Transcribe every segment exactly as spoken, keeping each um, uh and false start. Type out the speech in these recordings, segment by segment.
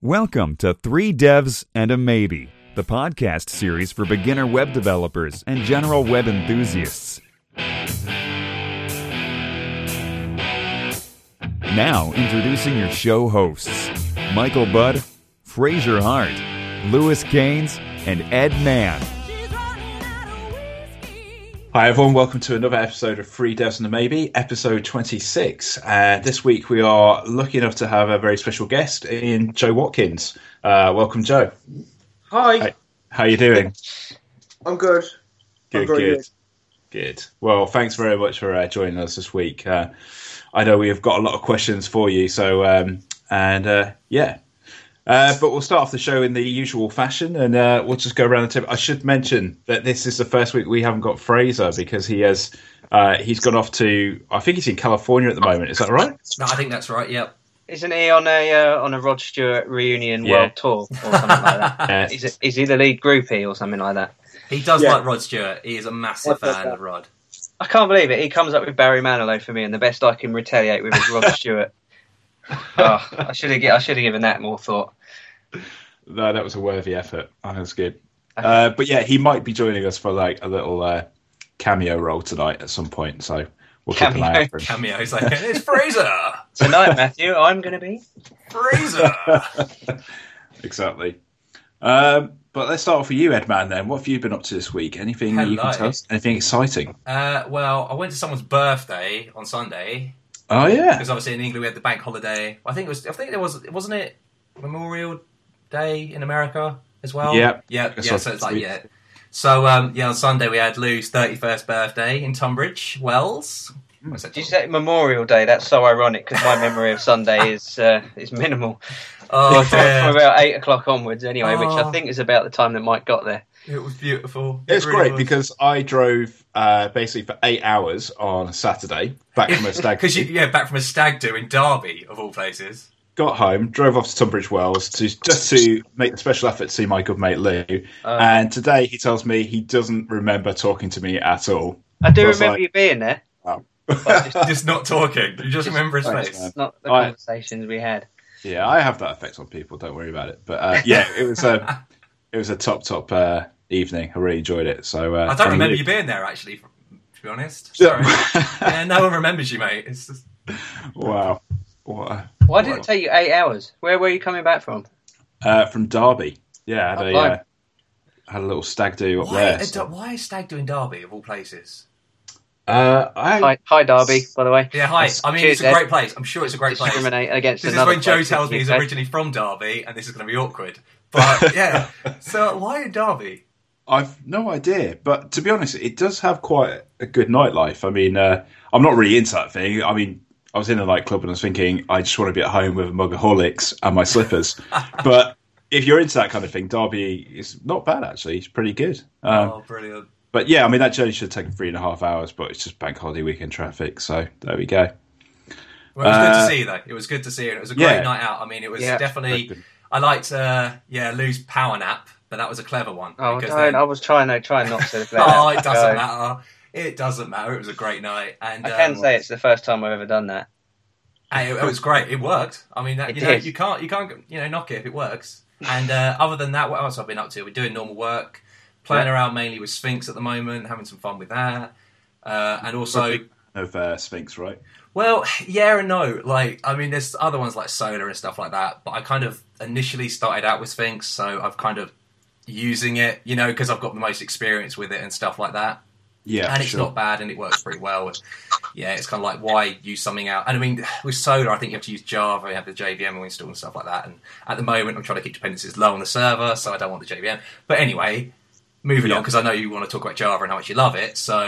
Welcome to Three Devs and a Maybe, the podcast series for beginner web developers and general web enthusiasts. Now introducing your show hosts, Michael Bud, Fraser Hart, Lewis Keynes, and Ed Mann. Hi everyone, welcome to another episode of Three Devs and a Maybe, episode twenty-six. Uh, this week we are lucky enough to have a very special guest in Joe Watkins. Uh, welcome, Joe. Hi. Hi. How are you doing? I'm good. Good, I'm good. good. Good. Well, thanks very much for uh, joining us this week. Uh, I know we have got a lot of questions for you, so um, and uh, yeah. Uh, but we'll start off the show in the usual fashion, and uh, we'll just go around the table. I should mention that this is the first week we haven't got Fraser because he has uh, he's gone off to I think he's in California at the moment. Is that right? No, I think that's right. Yep. Isn't he on a uh, on a Rod Stewart reunion yeah. world tour or something like that? Is, it, is he the lead groupie or something like that? He does yeah. like Rod Stewart. He is a massive fan that? of Rod. I can't believe it. He comes up with Barry Manilow for me, and the best I can retaliate with is Rod Stewart. oh, I should have I should have given that more thought. No, that was a worthy effort. Oh, that was good. Uh, but yeah, he might be joining us for like a little uh, cameo role tonight at some point. So we'll cameo. keep an eye out for him. Cameo. He's like, it's Fraser tonight, Matthew. I'm going to be Fraser. Exactly. Um, but let's start off with you, Ed Mann. Then, what have you been up to this week? Anything Hello. you can tell us? Anything exciting? Uh, well, I went to someone's birthday on Sunday. Oh yeah, because obviously in England we had the bank holiday. I think it was. I think there was. Wasn't it Memorial Day in America as well? Yeah, yeah, yeah. So it's like week. yeah. So um, yeah, on Sunday we had Lou's thirty-first birthday in Tunbridge Wells. Mm. Did you say Memorial Day? That's so ironic because my memory of Sunday is uh, is minimal. Oh, from about eight o'clock onwards, anyway, oh. which I think is about the time that Mike got there. It was beautiful. It, it was really great was. because I drove uh, basically for eight hours on a Saturday back from a stag do. Yeah, back from a stag do in Derby, of all places. Got home, drove off to Tunbridge Wells to just to make the special effort to see my good mate Lou. Um, and today he tells me he doesn't remember talking to me at all. I do I remember like, you being there. Oh. Just, just not talking. You just, just remember his face. It's not the I, conversations we had. Yeah, I have that effect on people. Don't worry about it. But uh, yeah, it was a it was a top top. Uh, evening. I really enjoyed it. So uh, I don't remember you being there, actually, to be honest. Sorry. yeah, no one remembers you, mate. It's just... Wow. What a... Why did wow. it take you eight hours? Where were you coming back from? Uh, from Derby. Yeah, I had, a, uh, had a little stag do up why, there. So. Why is stag do in Derby, of all places? Uh, I... hi, hi, Derby, by the way. Yeah, hi. That's, I mean, cheers, it's a great Ed. place. I'm sure it's a great place. Against this is when Joe tells me he's originally from Derby, and this is going to be awkward. But, yeah. So, why in Derby? I've no idea, but to be honest, it does have quite a good nightlife. I mean, uh, I'm not really into that thing. I mean, I was in a nightclub and I was thinking, I just want to be at home with a mug of Horlicks and my slippers. But if you're into that kind of thing, Derby is not bad, actually. It's pretty good. Um, oh, brilliant. But yeah, I mean, that journey should have taken three and a half hours, but it's just bank holiday weekend traffic. So there we go. Well, it was uh, good to see you, though. It was good to see you. It was a great yeah. night out. I mean, it was yeah, definitely, I liked, uh, yeah, Lou's power nap. But that was a clever one. Oh, then... I was trying to try not to. oh, it doesn't matter. It doesn't matter. It was a great night. And I can um, say it's the first time I've ever done that. It, it was great. It worked. I mean, that, you know, you can't, you can't, you know, knock it if it works. And uh, other than that, what else have I been up to? We're doing normal work, playing yeah. around mainly with Sphinx at the moment, having some fun with that, uh, and also of uh, Sphinx, right? Well, yeah and no. Like, I mean, there's other ones like Soda and stuff like that. But I kind of initially started out with Sphinx, so I've kind of using it, you know, because I've got the most experience with it and stuff like that. Yeah, and it's sure. not bad and it works pretty well. And yeah, it's kind of like, why use something out? And I mean, with Soda, I think you have to use Java, you have the J V M install and stuff like that. And at the moment, I'm trying to keep dependencies low on the server, so I don't want the J V M. But anyway, moving yeah. on, because I know you want to talk about Java and how much you love it, so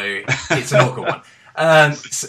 it's an awkward one. Um, so,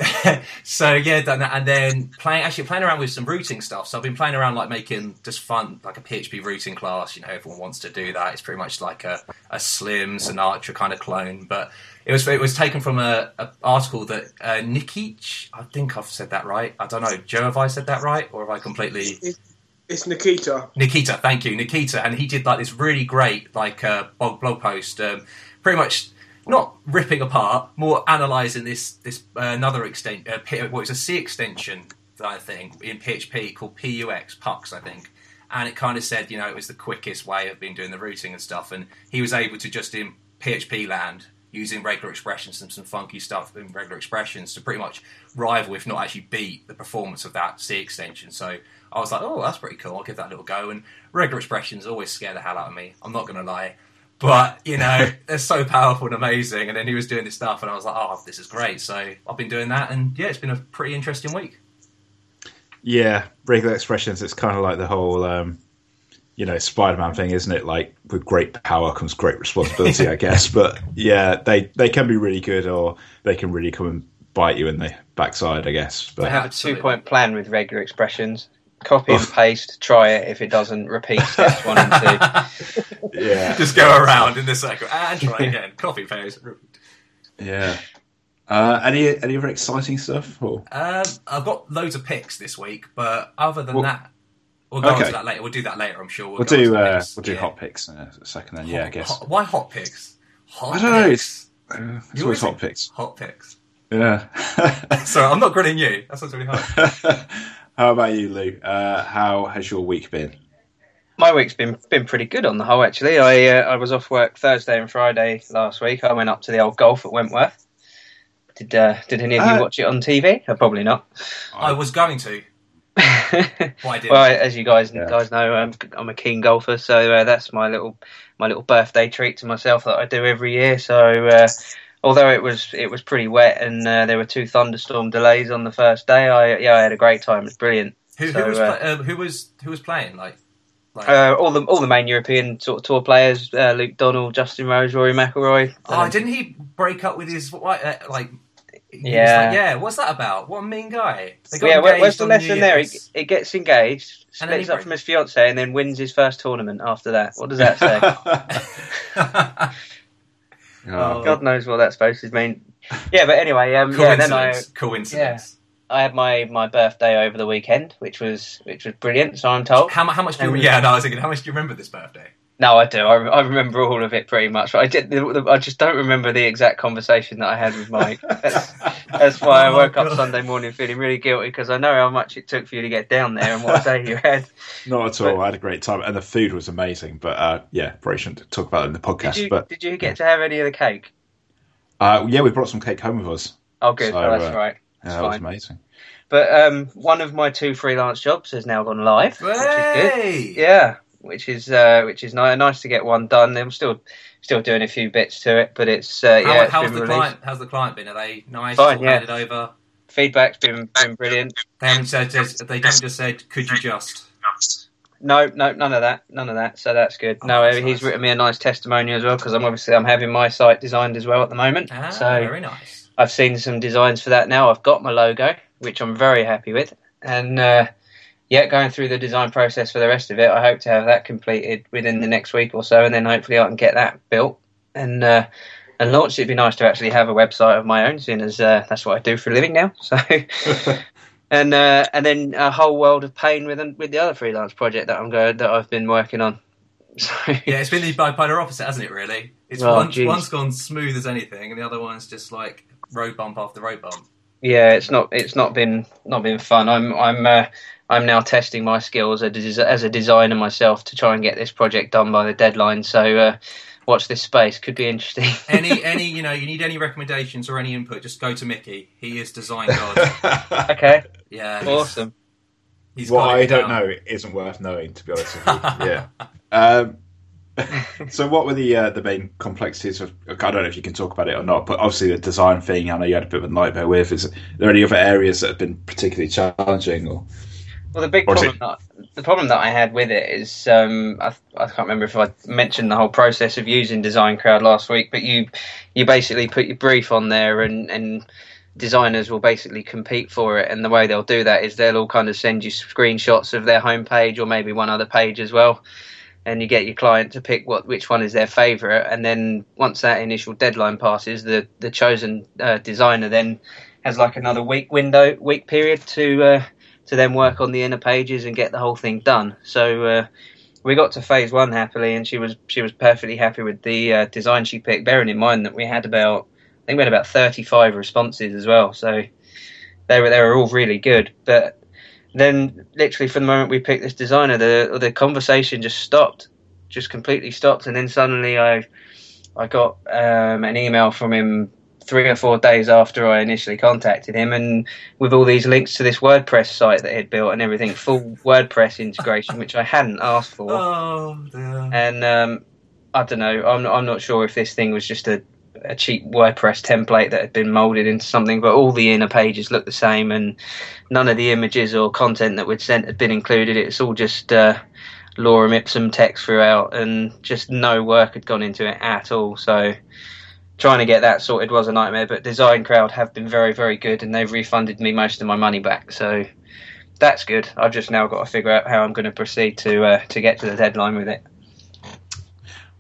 so yeah, done that. And then playing, actually playing around with some routing stuff. So I've been playing around like making just fun, like a P H P routing class. You know, everyone wants to do that. It's pretty much like a, a Slim Sinatra kind of clone. But it was it was taken from a, a article that uh, Nikic. I think I've said that right. I don't know, Joe. Have I said that right, or have I completely? It's, it's Nikita. Nikita, thank you, Nikita. And he did like this really great like uh, blog blog post, um, pretty much. Not ripping apart, more analysing this this uh, another extent. Uh, P- well, it's a C extension that I think in P H P called P U X Pux, I think, and it kind of said, you know, it was the quickest way of being doing the routing and stuff, and he was able to just in P H P land, using regular expressions and some funky stuff in regular expressions to pretty much rival, if not actually beat, the performance of that C extension. So I was like, oh, that's pretty cool, I'll give that a little go. And regular expressions always scare the hell out of me, I'm not going to lie. But, you know, they're so powerful and amazing. And then he was doing this stuff, and I was like, oh, this is great. So I've been doing that, and yeah, it's been a pretty interesting week. Yeah, regular expressions, it's kind of like the whole... Um... you know, Spider-Man thing, isn't it? Like, with great power comes great responsibility, I guess. But yeah, they, they can be really good, or they can really come and bite you in the backside, I guess. But I have a two-point plan with regular expressions: copy and paste, try it. If it doesn't, repeat steps one and two. Yeah, just go around in the circle and try again. Copy, paste. Yeah. Uh, any any other exciting stuff? Or? Um, I've got loads of picks this week, but other than well, that. We'll go okay. on to that later. We'll do that later, I'm sure. We'll, we'll do uh, we'll do yeah. hot picks in a second then. Hot, yeah, I guess. Hot, why hot picks? Hot I don't picks. know. It's, uh, it's always hot picks. Hot picks. Yeah. Sorry, I'm not grilling you. That sounds really hard. How about you, Lou? Uh, how has your week been? My week's been been pretty good on the whole, actually. I uh, I was off work Thursday and Friday last week. I went up to the old golf at Wentworth. Did uh, did any of you uh, watch it on T V? Uh, probably not. I was going to. Well, as you guys yeah. guys know, I'm, I'm a keen golfer, so uh, that's my little my little birthday treat to myself that I do every year. So, uh, although it was it was pretty wet and uh, there were two thunderstorm delays on the first day, I yeah I had a great time. It was brilliant. Who, so, who was uh, uh, who was who was playing? Like, like uh, all the all the main European sort of tour players: uh, Luke Donald, Justin Rose, Rory McIlroy. Oh, didn't he break up with his uh, like? Yeah. Like, yeah, what's that about? What a mean guy. Yeah, where's the lesson there? He, he gets engaged, splits up from his fiancée, and then wins his first tournament after that. What does that say? Oh. God knows what that's supposed to mean. Yeah, but anyway... Um, Coincidence. Yeah, then I, Coincidence. Yeah, I had my, my birthday over the weekend, which was which was brilliant, so I'm told. How, how much do you, yeah, no, I was thinking, how much do you remember this birthday? No, I do. I, I remember all of it pretty much. I did. The, the, I just don't remember the exact conversation that I had with Mike. That's, that's why oh I woke God. up Sunday morning feeling really guilty, because I know how much it took for you to get down there and what day you had. Not at but, all. I had a great time, and the food was amazing. But uh, yeah, probably shouldn't talk about it in the podcast. Did you, but did you get yeah. to have any of the cake? Uh, yeah, we brought some cake home with us. Oh, good. So, oh, that's uh, right. That's yeah, fine. That was amazing. But um, one of my two freelance jobs has now gone live, hey! Which is good. Yeah. Which is uh, which is nice, nice to get one done. I'm still still doing a few bits to it, but it's uh, How, yeah. It's how's been the released. client? How's the client been? Are they nice? Fine, yeah. Handed over. Feedback's been been brilliant. They haven't said they haven't just said could you just? No, no, none of that, none of that. So that's good. Oh, no, that's he's nice. written me a nice testimonial as well, because I'm obviously I'm having my site designed as well at the moment. Ah, so very nice. I've seen some designs for that now. I've got my logo, which I'm very happy with, and. Uh, Yeah, going through the design process for the rest of it. I hope to have that completed within the next week or so, and then hopefully I can get that built and uh, and launched. It'd be nice to actually have a website of my own, seeing as uh, that's what I do for a living now. So, and uh, and then a whole world of pain with with the other freelance project that I'm going that I've been working on. So, yeah, it's been the bipolar opposite, hasn't it? Really, it's oh, one, one's gone smooth as anything, and the other one's just like road bump after road bump. Yeah, it's not it's not been not been fun. I'm I'm. Uh, I'm now testing my skills as a designer myself to try and get this project done by the deadline. So uh, watch this space. Could be interesting. any, any, you know, you need any recommendations or any input, just go to Mickey. He is design god. Okay. Yeah. Awesome. He's, he's what I don't know isn't worth knowing, to be honest with you. Yeah. Um, so what were the uh, the main complexities of? I don't know if you can talk about it or not, but obviously the design thing, I know you had a bit of a nightmare with. Is there any other areas that have been particularly challenging or... Well, the big problem that, the problem that I had with it is um, I, I can't remember if I mentioned the whole process of using Design Crowd last week, but you you basically put your brief on there, and, and designers will basically compete for it. And the way they'll do that is they'll all kind of send you screenshots of their homepage or maybe one other page as well, and you get your client to pick what which one is their favourite. And then once that initial deadline passes, the the chosen uh, designer then has like another week window week period to. Uh, to then work on the inner pages and get the whole thing done. So uh, we got to phase one happily, and she was she was perfectly happy with the uh, design she picked, bearing in mind that we had about, I think we had about thirty-five responses as well. So they were they were all really good. But then literally from the moment we picked this designer, the the conversation just stopped, just completely stopped. And then suddenly I I got um, an email from him three or four days after I initially contacted him, and with all these links to this WordPress site that he'd built and everything, full WordPress integration, which I hadn't asked for. Oh, dear. And um, I don't know, I'm not, I'm not sure if this thing was just a, a cheap WordPress template that had been molded into something, but all the inner pages looked the same, and none of the images or content that we'd sent had been included. It's all just uh, lorem ipsum text throughout, and just no work had gone into it at all. So trying to get that sorted was a nightmare, but Design Crowd have been very, very good, and they've refunded me most of my money back, so that's good. I've just now got to figure out how I'm going to proceed to uh, to get to the deadline with it.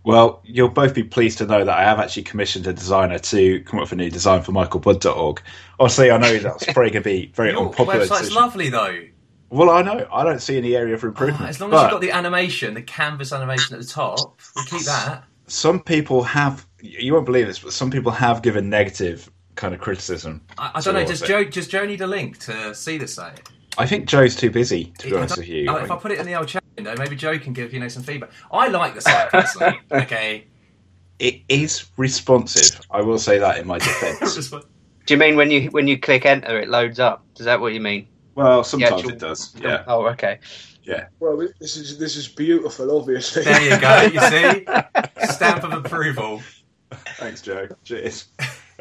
Well, you'll both be pleased to know that I have actually commissioned a designer to come up with a new design for michael bud dot org. Honestly, I know that's probably going to be very Your unpopular. Your website's decision. Lovely, though. Well, I know. I don't see any area for improvement. Oh, as long as you've got the animation, the canvas animation at the top, we'll keep that. Some people have, you won't believe this, but some people have given negative kind of criticism. I, I don't know, does Joe, does Joe need a link to see this site? I think Joe's too busy, to be honest with you. If I, mean, I put it in the old chat window, maybe Joe can give, you know, some feedback. I like the site, personally. Okay. It is responsive. I will say that in my defence. Do you mean when you when you click enter, it loads up? Is that what you mean? Well, sometimes actual, it does. Yeah. Oh, okay. Yeah. Well, this is this is beautiful, obviously. There you go. You see, stamp of approval. Thanks, Joe. Cheers.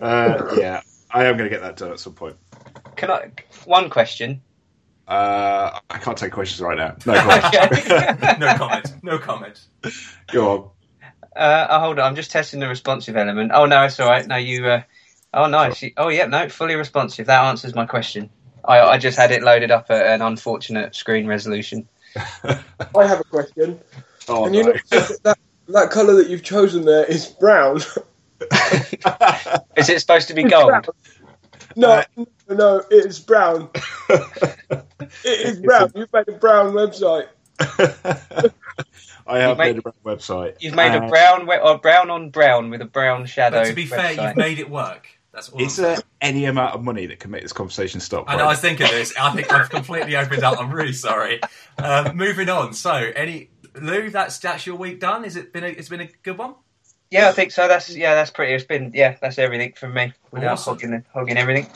Uh, yeah, I am going to get that done at some point. Can I? One question. Uh, I can't take questions right now. No comment. no comment. No comment. Go on. Uh, oh, hold on. I'm just testing the responsive element. Oh no, it's all right. No, you. Uh, oh nice. Oh yeah. No, fully responsive. That answers my question. I, I just had it loaded up at an unfortunate screen resolution. I have a question. Oh, and you know that that colour that you've chosen there is brown. Is it supposed to be gold? No, no, it is brown. It is brown. You've made a brown website. I have made, made a brown website. You've made uh, a brown, we- or brown on brown with a brown shadow. But to be website. Fair, you've made it work. That's all. Is there any amount of money that can make this conversation stop? I know, right? I was thinking this. I think I've completely opened up. I'm really sorry. Um, moving on. So, any Lou, that's that's your week done. Is it been? A, it's been a good one. Yeah, I think so. That's yeah, that's pretty. It's been yeah, that's everything from me. Without awesome. hogging, hogging everything.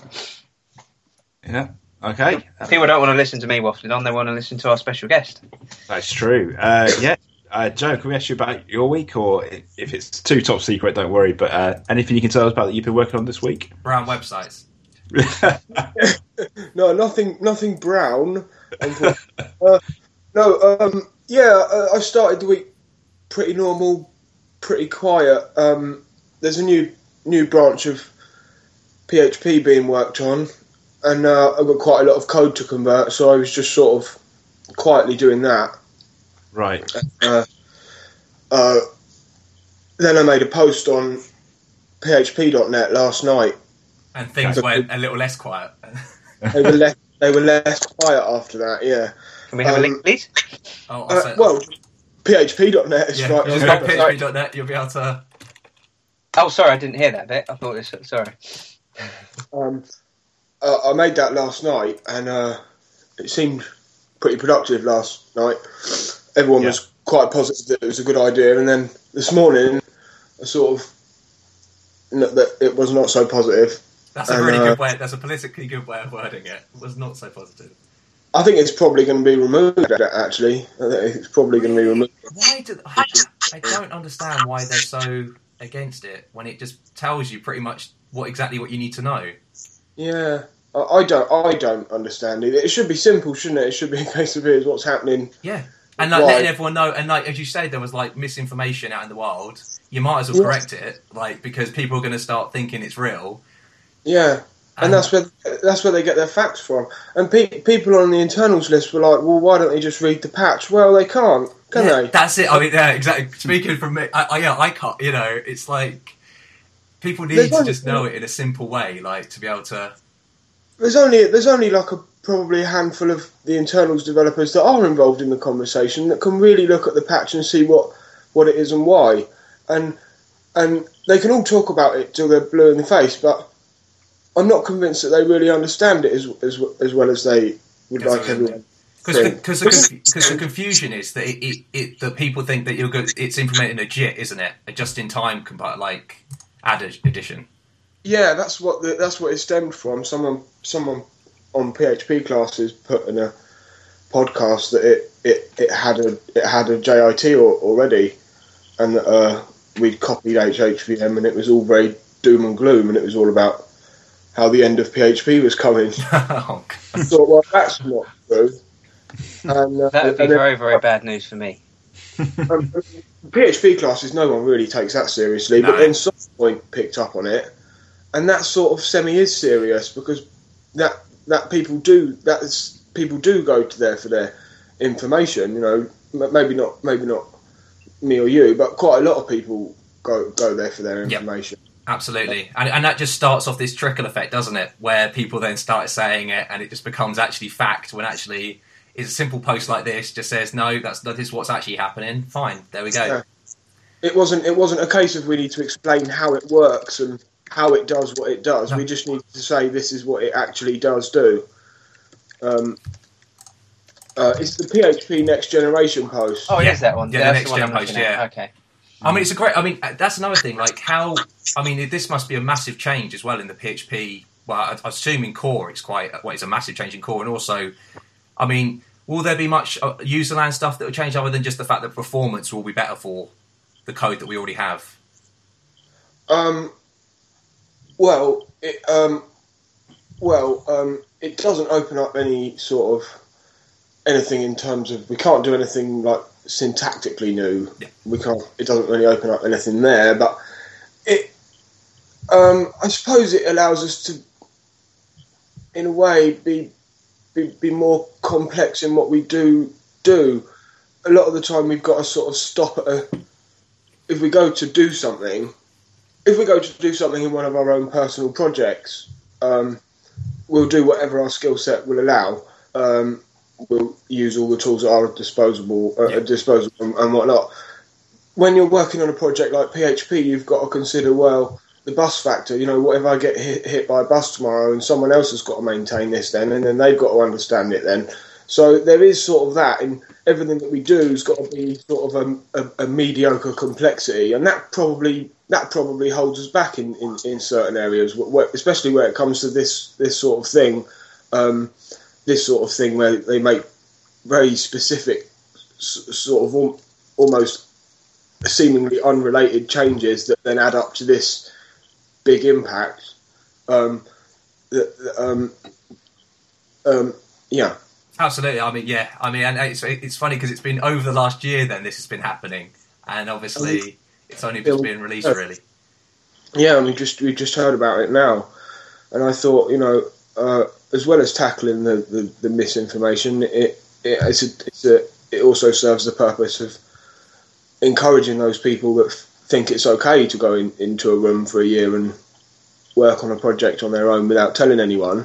Yeah. Okay. People don't want to listen to me waffling on. They want to listen to our special guest. That's true. Uh, yeah. Uh, Joe, can we ask you about your week, or if it's too top secret, don't worry, but uh, anything you can tell us about that you've been working on this week? Brown websites. No, nothing nothing brown. uh, no, um, yeah, uh, I started the week pretty normal, pretty quiet. Um, there's a new new branch of P H P being worked on, and uh, I've got quite a lot of code to convert, so I was just sort of quietly doing that. Right. Uh, uh, then I made a post on P H P dot net last night. And things went a little less quiet. they, were less, they were less quiet after that, yeah. Can we have um, a link, please? Oh, uh, well, P H P dot net is yeah, right. If you got P H P dot net, you'll be able to... Oh, sorry, I didn't hear that bit. I thought this... Sorry. um, uh, I made that last night, and uh, it seemed pretty productive last night. Everyone yeah. was quite positive that it was a good idea, and then this morning, I sort of that it was not so positive. That's and, a really uh, good way. That's a politically good way of wording it. It was not so positive. I think it's probably going to be removed. Actually, I think it's probably going to be removed. Why do I, I don't understand why they're so against it when it just tells you pretty much what exactly what you need to know. Yeah. I don't. I don't understand it. It should be simple, shouldn't it? It should be a case of here's what's happening. Yeah, and like, letting everyone know. And like as you said, there was like misinformation out in the wild. You might as well correct yeah. it, like because people are going to start thinking it's real. Yeah, and, and that's where that's where they get their facts from. And pe- people on the internals list were like, "Well, why don't they just read the patch?" Well, they can't, can yeah, they? That's it. I mean, yeah, exactly. Speaking from me, I, I, yeah, I can't. You know, it's like people need to just know it in a simple way, like to be able to. There's only there's only like a probably a handful of the internals developers that are involved in the conversation that can really look at the patch and see what, what it is and why, and and they can all talk about it till they're blue in the face, but I'm not convinced that they really understand it as as, as well as they would like everyone. Because the, the confusion is that it, it, it that people think that you'll go, it's implementing a J I T, isn't it? A just-in-time compi- like add addition. Yeah, that's what the, that's what it stemmed from. Someone someone on P H P classes put in a podcast that it, it, it had a it had a J I T or, already, and that uh, we'd copied H H V M, and it was all very doom and gloom, and it was all about how the end of P H P was coming. Oh, I thought, well, that's not true. And, uh, that would be very, very bad news for me. um, P H P classes, no one really takes that seriously, no. But then SoftPoint picked up on it, and that sort of semi is serious, because that that people do that is, people do go to there for their information. You know, maybe not maybe not me or you, but quite a lot of people go go there for their information. Yep. Absolutely, and and that just starts off this trickle effect, doesn't it? Where people then start saying it, and it just becomes actually fact when actually. Is a simple post like this just says no. That's that is what's actually happening. Fine, there we go. Yeah. It wasn't. It wasn't a case of we need to explain how it works and how it does what it does. No. We just need to say this is what it actually does do. Um, uh, it's the P H P Next Generation post. Oh, it yeah. is that one. Yeah, yeah, the next the gen post. Yeah. Okay. I mean, it's a great. I mean, that's another thing. Like how. I mean, this must be a massive change as well in the P H P. Well, I, I assume in core, it's quite. Well, it's a massive change in core, and also. I mean, will there be much userland stuff that will change other than just the fact that performance will be better for the code that we already have? Um, well, it, um, well, um, it doesn't open up any sort of anything in terms of we can't do anything like syntactically new. Yeah. We can't. It doesn't really open up anything there, but it. Um, I suppose it allows us to, in a way, be. Be, be more complex in what we do do. A lot of the time we've got to sort of stop at a... If we go to do something, if we go to do something in one of our own personal projects, um, we'll do whatever our skill set will allow. Um, we'll use all the tools at our disposable, uh, yeah. disposal and, and whatnot. When you're working on a project like P H P, you've got to consider, well... the bus factor, you know, what if I get hit, hit by a bus tomorrow and someone else has got to maintain this then, and then they've got to understand it then. So there is sort of that, and everything that we do has got to be sort of a, a, a mediocre complexity, and that probably that probably holds us back in, in, in certain areas, where, especially where it comes to this, this sort of thing, um, this sort of thing where they make very specific sort of al- almost seemingly unrelated changes that then add up to this big impact. Um, um, um, yeah, absolutely. I mean, yeah. I mean, and it's it's funny because it's been over the last year. Then this has been happening, and obviously, I mean, it's only just been released, uh, really. Yeah, I mean, just we just heard about it now, and I thought, you know, uh, as well as tackling the, the, the misinformation, it, it it's a, it's a, it also serves the purpose of encouraging those people that. F- think it's okay to go in, into a room for a year and work on a project on their own without telling anyone,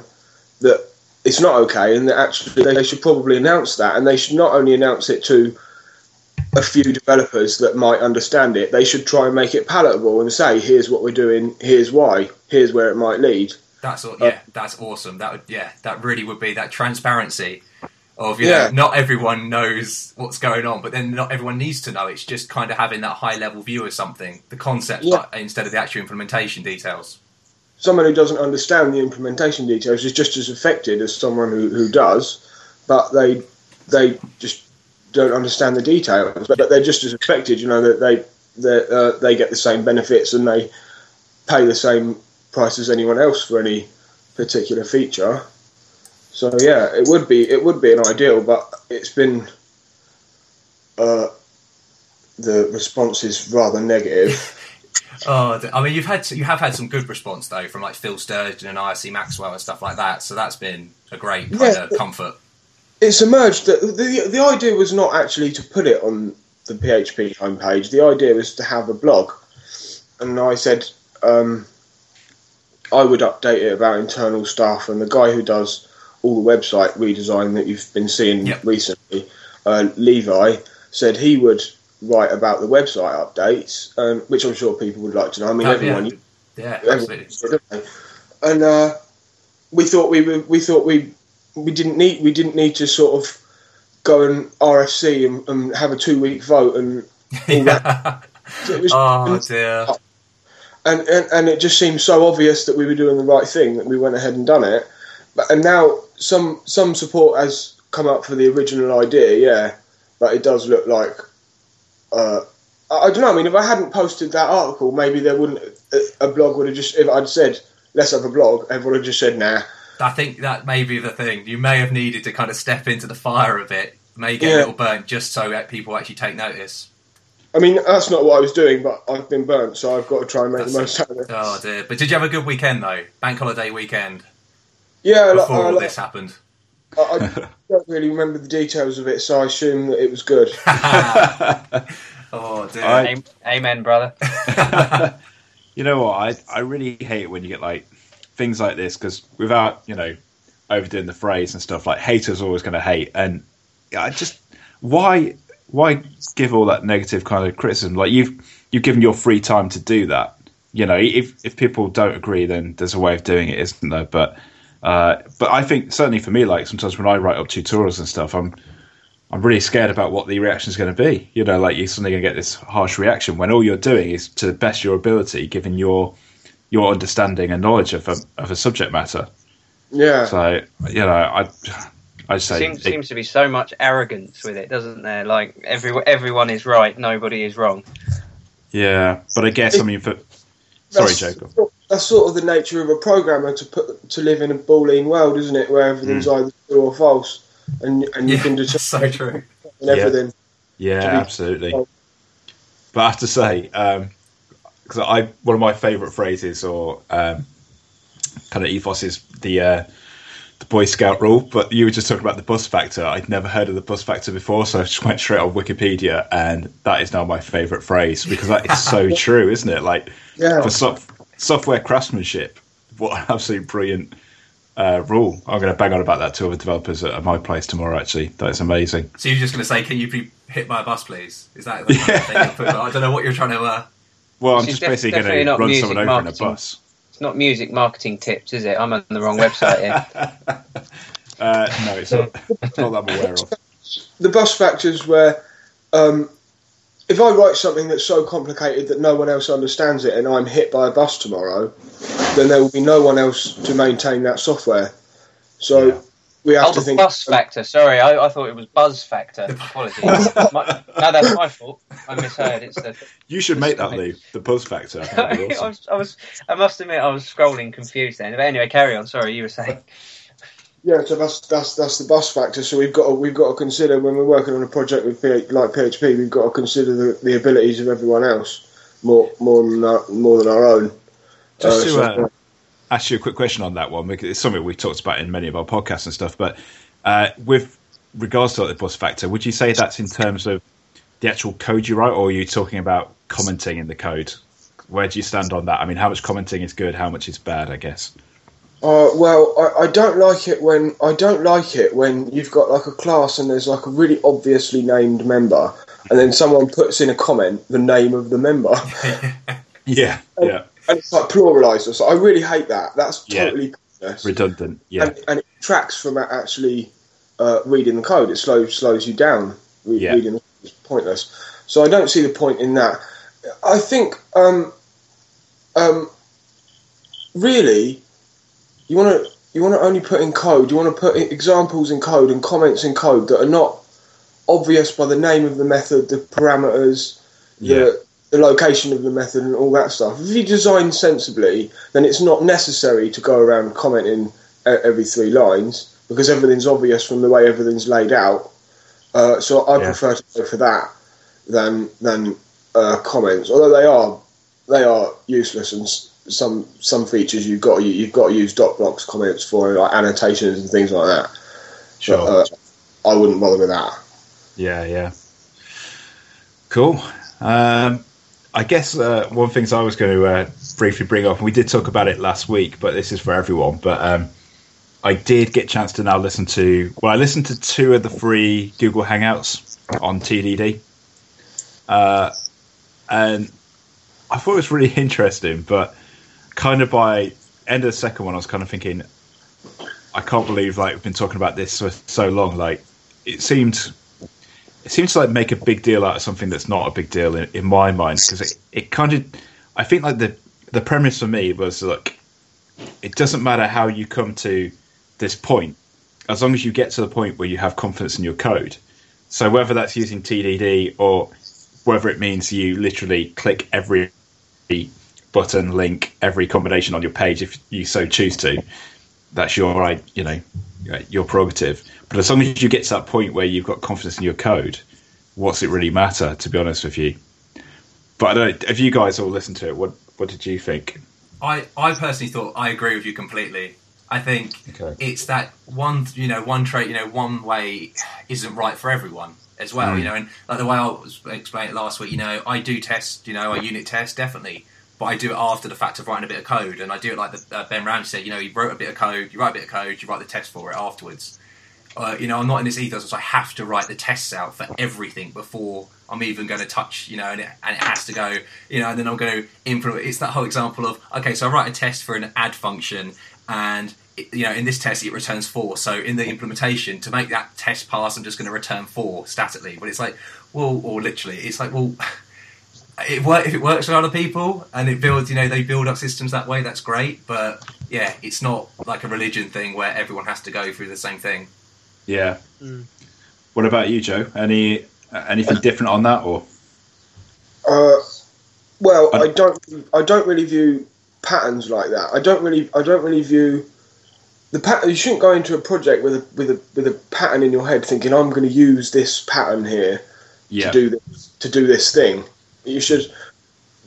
that it's not okay, and that actually they should probably announce that, and they should not only announce it to a few developers that might understand it, they should try and make it palatable and say, here's what we're doing, here's why, here's where it might lead. That's all, yeah, uh, that's awesome. That would, yeah, that really would be that transparency of, you yeah. know, not everyone knows what's going on, but then not everyone needs to know. It's just kind of having that high-level view of something, the concept, yeah. like, instead of the actual implementation details. Someone who doesn't understand the implementation details is just as affected as someone who, who does, but they they just don't understand the details. But they're just as affected, you know, that they they uh, they get the same benefits and they pay the same price as anyone else for any particular feature. So yeah, it would be it would be an ideal, but it's been uh, the response is rather negative. Oh, I mean, you've had you have had some good response though from like Phil Sturgeon and I R C Maxwell and stuff like that. So that's been a great kind yeah, of comfort. It's emerged that the the idea was not actually to put it on the P H P homepage. The idea was to have a blog, and I said um, I would update it about internal stuff, and the guy who does. All the website redesign that you've been seeing yep. recently, uh, Levi said he would write about the website updates, um, which I'm sure people would like to know. I mean, oh, everyone, yeah, yeah everyone absolutely. Said, and uh, we thought we were, we thought we we didn't need we didn't need to sort of go and R F C and, and have a two week vote and all that. It was, oh and, dear. And, and and it just seemed so obvious that we were doing the right thing that we went ahead and done it. But and now some some support has come up for the original idea, yeah. But it does look like uh, I, I don't know. I mean, if I hadn't posted that article, maybe there wouldn't a, a blog would have just. If I'd said let's have a blog, everyone would have just said nah. I think that may be the thing. You may have needed to kind of step into the fire a bit, may get yeah. a little burnt, just so that people actually take notice. I mean, that's not what I was doing, but I've been burnt, so I've got to try and make that's the most out of it. Oh, dear. But did you have a good weekend, though? Bank holiday weekend? Yeah. Before like, all like, this happened. I, I don't really remember the details of it, so I assume that it was good. Oh, dear. I, Amen, brother. You know what? I, I really hate when you get, like, things like this, because without, you know, overdoing the phrase and stuff, like, haters are always going to hate. And I just... Why... Why give all that negative kind of criticism? Like you've you've given your free time to do that. You know, if if people don't agree, then there's a way of doing it, isn't there? But uh, but I think certainly for me, like sometimes when I write up tutorials and stuff, I'm I'm really scared about what the reaction is going to be. You know, like you're suddenly going to get this harsh reaction when all you're doing is to the best of your ability, given your your understanding and knowledge of a, of a subject matter. Yeah. So you know, I. I say there seems, it, seems to be so much arrogance with it, doesn't there? Like every, everyone is right, nobody is wrong. Yeah, but I guess it, I mean, for, sorry, Jacob. That's sort of the nature of a programmer to put to live in a Boolean world, isn't it? Where everything's mm. either true or false, and and yeah, you can determine so true. And everything. Yeah, yeah absolutely. False. But I have to say, because um, I one of my favourite phrases or um, kind of ethos is the. Uh, The Boy Scout rule, but you were just talking about the bus factor. I'd never heard of the bus factor before, so I just went straight on Wikipedia, and that is now my favourite phrase because that is so true, isn't it? Like yeah. for so- software craftsmanship, what an absolute brilliant uh, rule! I'm going to bang on about that to other developers at my place tomorrow. Actually, that is amazing. So you're just going to say, "Can you be hit by a bus, please?" Is that the yeah. thing you're putting? I don't know what you're trying to. Uh... Well, I'm just def- basically going to run someone over in a bus. Not music marketing tips, is it? I'm on the wrong website here. uh, no, it's not, not that I'm aware of. The bus factors where um, if I write something that's so complicated that no one else understands it and I'm hit by a bus tomorrow, then there will be no one else to maintain that software. So yeah. we have oh, to the think... bus factor. Sorry, I, I thought it was buzz factor. Apologies. my, no, that's my fault. I misheard. It's the... You should make that, Lou. The buzz factor. Awesome. I, was, I was. I must admit, I was scrolling confused then. But anyway, carry on. Sorry, you were saying. Yeah, so that's that's that's the buzz factor. So we've got to, we've got to consider when we're working on a project with P H P, like P H P, we've got to consider the, the abilities of everyone else more more than our, more than our own. Just uh, to. So, uh... ask you a quick question on that one because it's something we've talked about in many of our podcasts and stuff. But uh, with regards to the bus factor, would you say that's in terms of the actual code you write, or are you talking about commenting in the code? Where do you stand on that? I mean, how much commenting is good, how much is bad? I guess. Uh, well, I, I don't like it when I don't like it when you've got like a class and there's like a really obviously named member, and then someone puts in a comment the name of the member. yeah. Yeah. And it's like pluralised. So I really hate that. That's totally yeah. redundant. Yeah, and, and it detracts from actually uh, reading the code. It slows slows you down. Re- yeah. Reading the code is pointless. So I don't see the point in that. I think um, um, really you want to you want to only put in code. You want to put in examples in code and comments in code that are not obvious by the name of the method, the parameters, yeah. the the location of the method and all that stuff. If you design sensibly, then it's not necessary to go around commenting every three lines because everything's obvious from the way everything's laid out. Uh, so I yeah. prefer to go for that than than uh, comments, although they are they are useless and some some features you've got to, you've got to use dot blocks comments for like annotations and things like that. Sure, but, uh, I wouldn't bother with that. Yeah, yeah. Cool. Um, I guess uh, one of the things I was going to uh, briefly bring up, and we did talk about it last week, but this is for everyone, but um, I did get a chance to now listen to, well, I listened to two of the free Google Hangouts on T D D, uh, and I thought it was really interesting, but kind of by end of the second one, I was kind of thinking, I can't believe like we've been talking about this for so long. Like it seemed, it seems to like make a big deal out of something that's not a big deal in, in my mind, because it, it kind of, I think like the the premise for me was like, it doesn't matter how you come to this point, as long as you get to the point where you have confidence in your code. So whether that's using T D D or whether it means you literally click every button, link, every combination on your page, if you so choose to, that's your right, you know, your prerogative. But as long as you get to that point where you've got confidence in your code, what's it really matter, to be honest with you? But I don't, if you guys all listened to it, what, what did you think? I, I personally thought I agree with you completely. I think okay. it's that one, you know, one trait, you know, one way isn't right for everyone as well, mm. you know, and like the way I was explained it last week, you know, I do test, you know, I unit test definitely, but I do it after the fact of writing a bit of code, and I do it like the, uh, Ben Ramsey said, you know, you wrote a bit of code, you write a bit of code, you write the test for it afterwards. Uh, you know, I'm not in this ethos, so I have to write the tests out for everything before I'm even going to touch, you know, and it, and it has to go, you know, and then I'm going to implement. It's that whole example of, okay, so I write a test for an add function, and it, you know, in this test it returns four. So in the implementation, to make that test pass, I'm just going to return four statically. But it's like, well, or literally, it's like, well, it work if it works for other people and it builds, you know, they build up systems that way. That's great, but yeah, it's not like a religion thing where everyone has to go through the same thing. Yeah. Mm. What about you, Joe? Any anything different on that, or? Uh, well, I don't. I don't really view patterns like that. I don't really. I don't really view the pattern. You shouldn't go into a project with a with a with a pattern in your head, thinking I'm going to use this pattern here yeah. to do this, to do this thing. You should.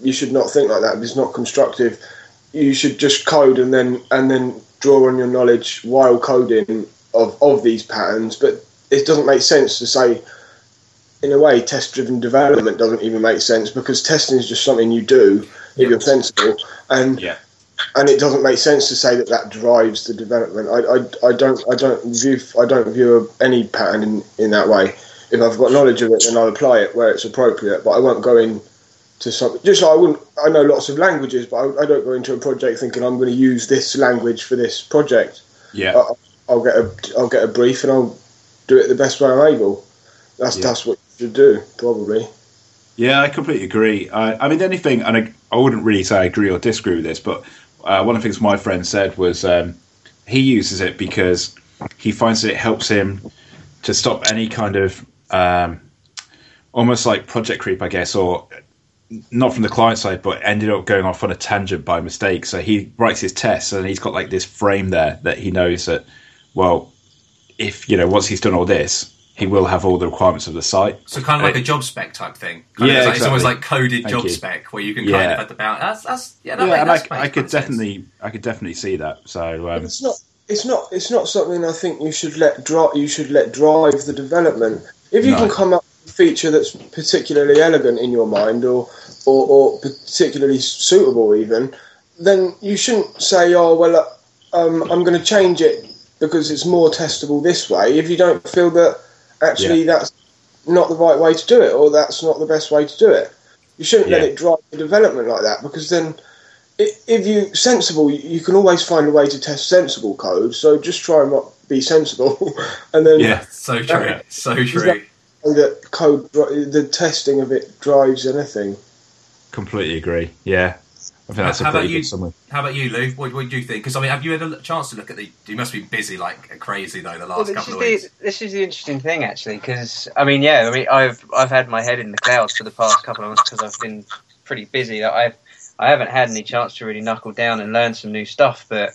You should not think like that. It's not constructive. You should just code and then and then draw on your knowledge while coding. Of, of these patterns, but it doesn't make sense to say, in a way, test-driven development doesn't even make sense, because testing is just something you do if yeah. you're sensible, and yeah. and it doesn't make sense to say that that drives the development. I, I, I don't I don't view I don't view any pattern in, in that way. If I've got knowledge of it, then I'll apply it where it's appropriate, but I won't go in to something. Just like I wouldn't. I know lots of languages, but I, I don't go into a project thinking I'm going to use this language for this project. Yeah. I, I'll get a I'll get a brief and I'll do it the best way I'm able. That's yeah. that's what you should do, probably. Yeah, I completely agree. I, I mean, anything, and I, I wouldn't really say I agree or disagree with this, but uh, one of the things my friend said was um, he uses it because he finds that it helps him to stop any kind of um, almost like project creep, I guess, or not from the client side, but ended up going off on a tangent by mistake. So he writes his tests and he's got like this frame there that he knows that, well, if, you know, once he's done all this, he will have all the requirements of the site. So kind of like it, a job spec type thing. Kind yeah, of like, exactly. It's almost like coded Thank job you. Spec where you can yeah. kind of at the bound. That's that's yeah. That yeah, and I, I could definitely, sense. I could definitely see that. So um, it's not, it's not, it's not something I think you should let drive. You should let drive the development. If you no. can come up with a feature that's particularly elegant in your mind, or or, or particularly suitable, even, then you shouldn't say, oh well, um, I'm going to change it because it's more testable this way, if you don't feel that actually yeah. that's not the right way to do it, or that's not the best way to do it. You shouldn't yeah. let it drive the development like that, because then if you're sensible, you can always find a way to test sensible code, so just try and not be sensible. And then yeah, so true, that, so true. That code, the testing of it drives anything. Completely agree, yeah. I think that's how, a about you, good how about you, Lou? What, what do you think? Because I mean, have you had a chance to look at the? You must be busy like crazy though the last well, couple of weeks. The, this is the interesting thing actually, because I mean, yeah, I mean, I've I've had my head in the clouds for the past couple of months because I've been pretty busy. Like, I've I haven't had any chance to really knuckle down and learn some new stuff. But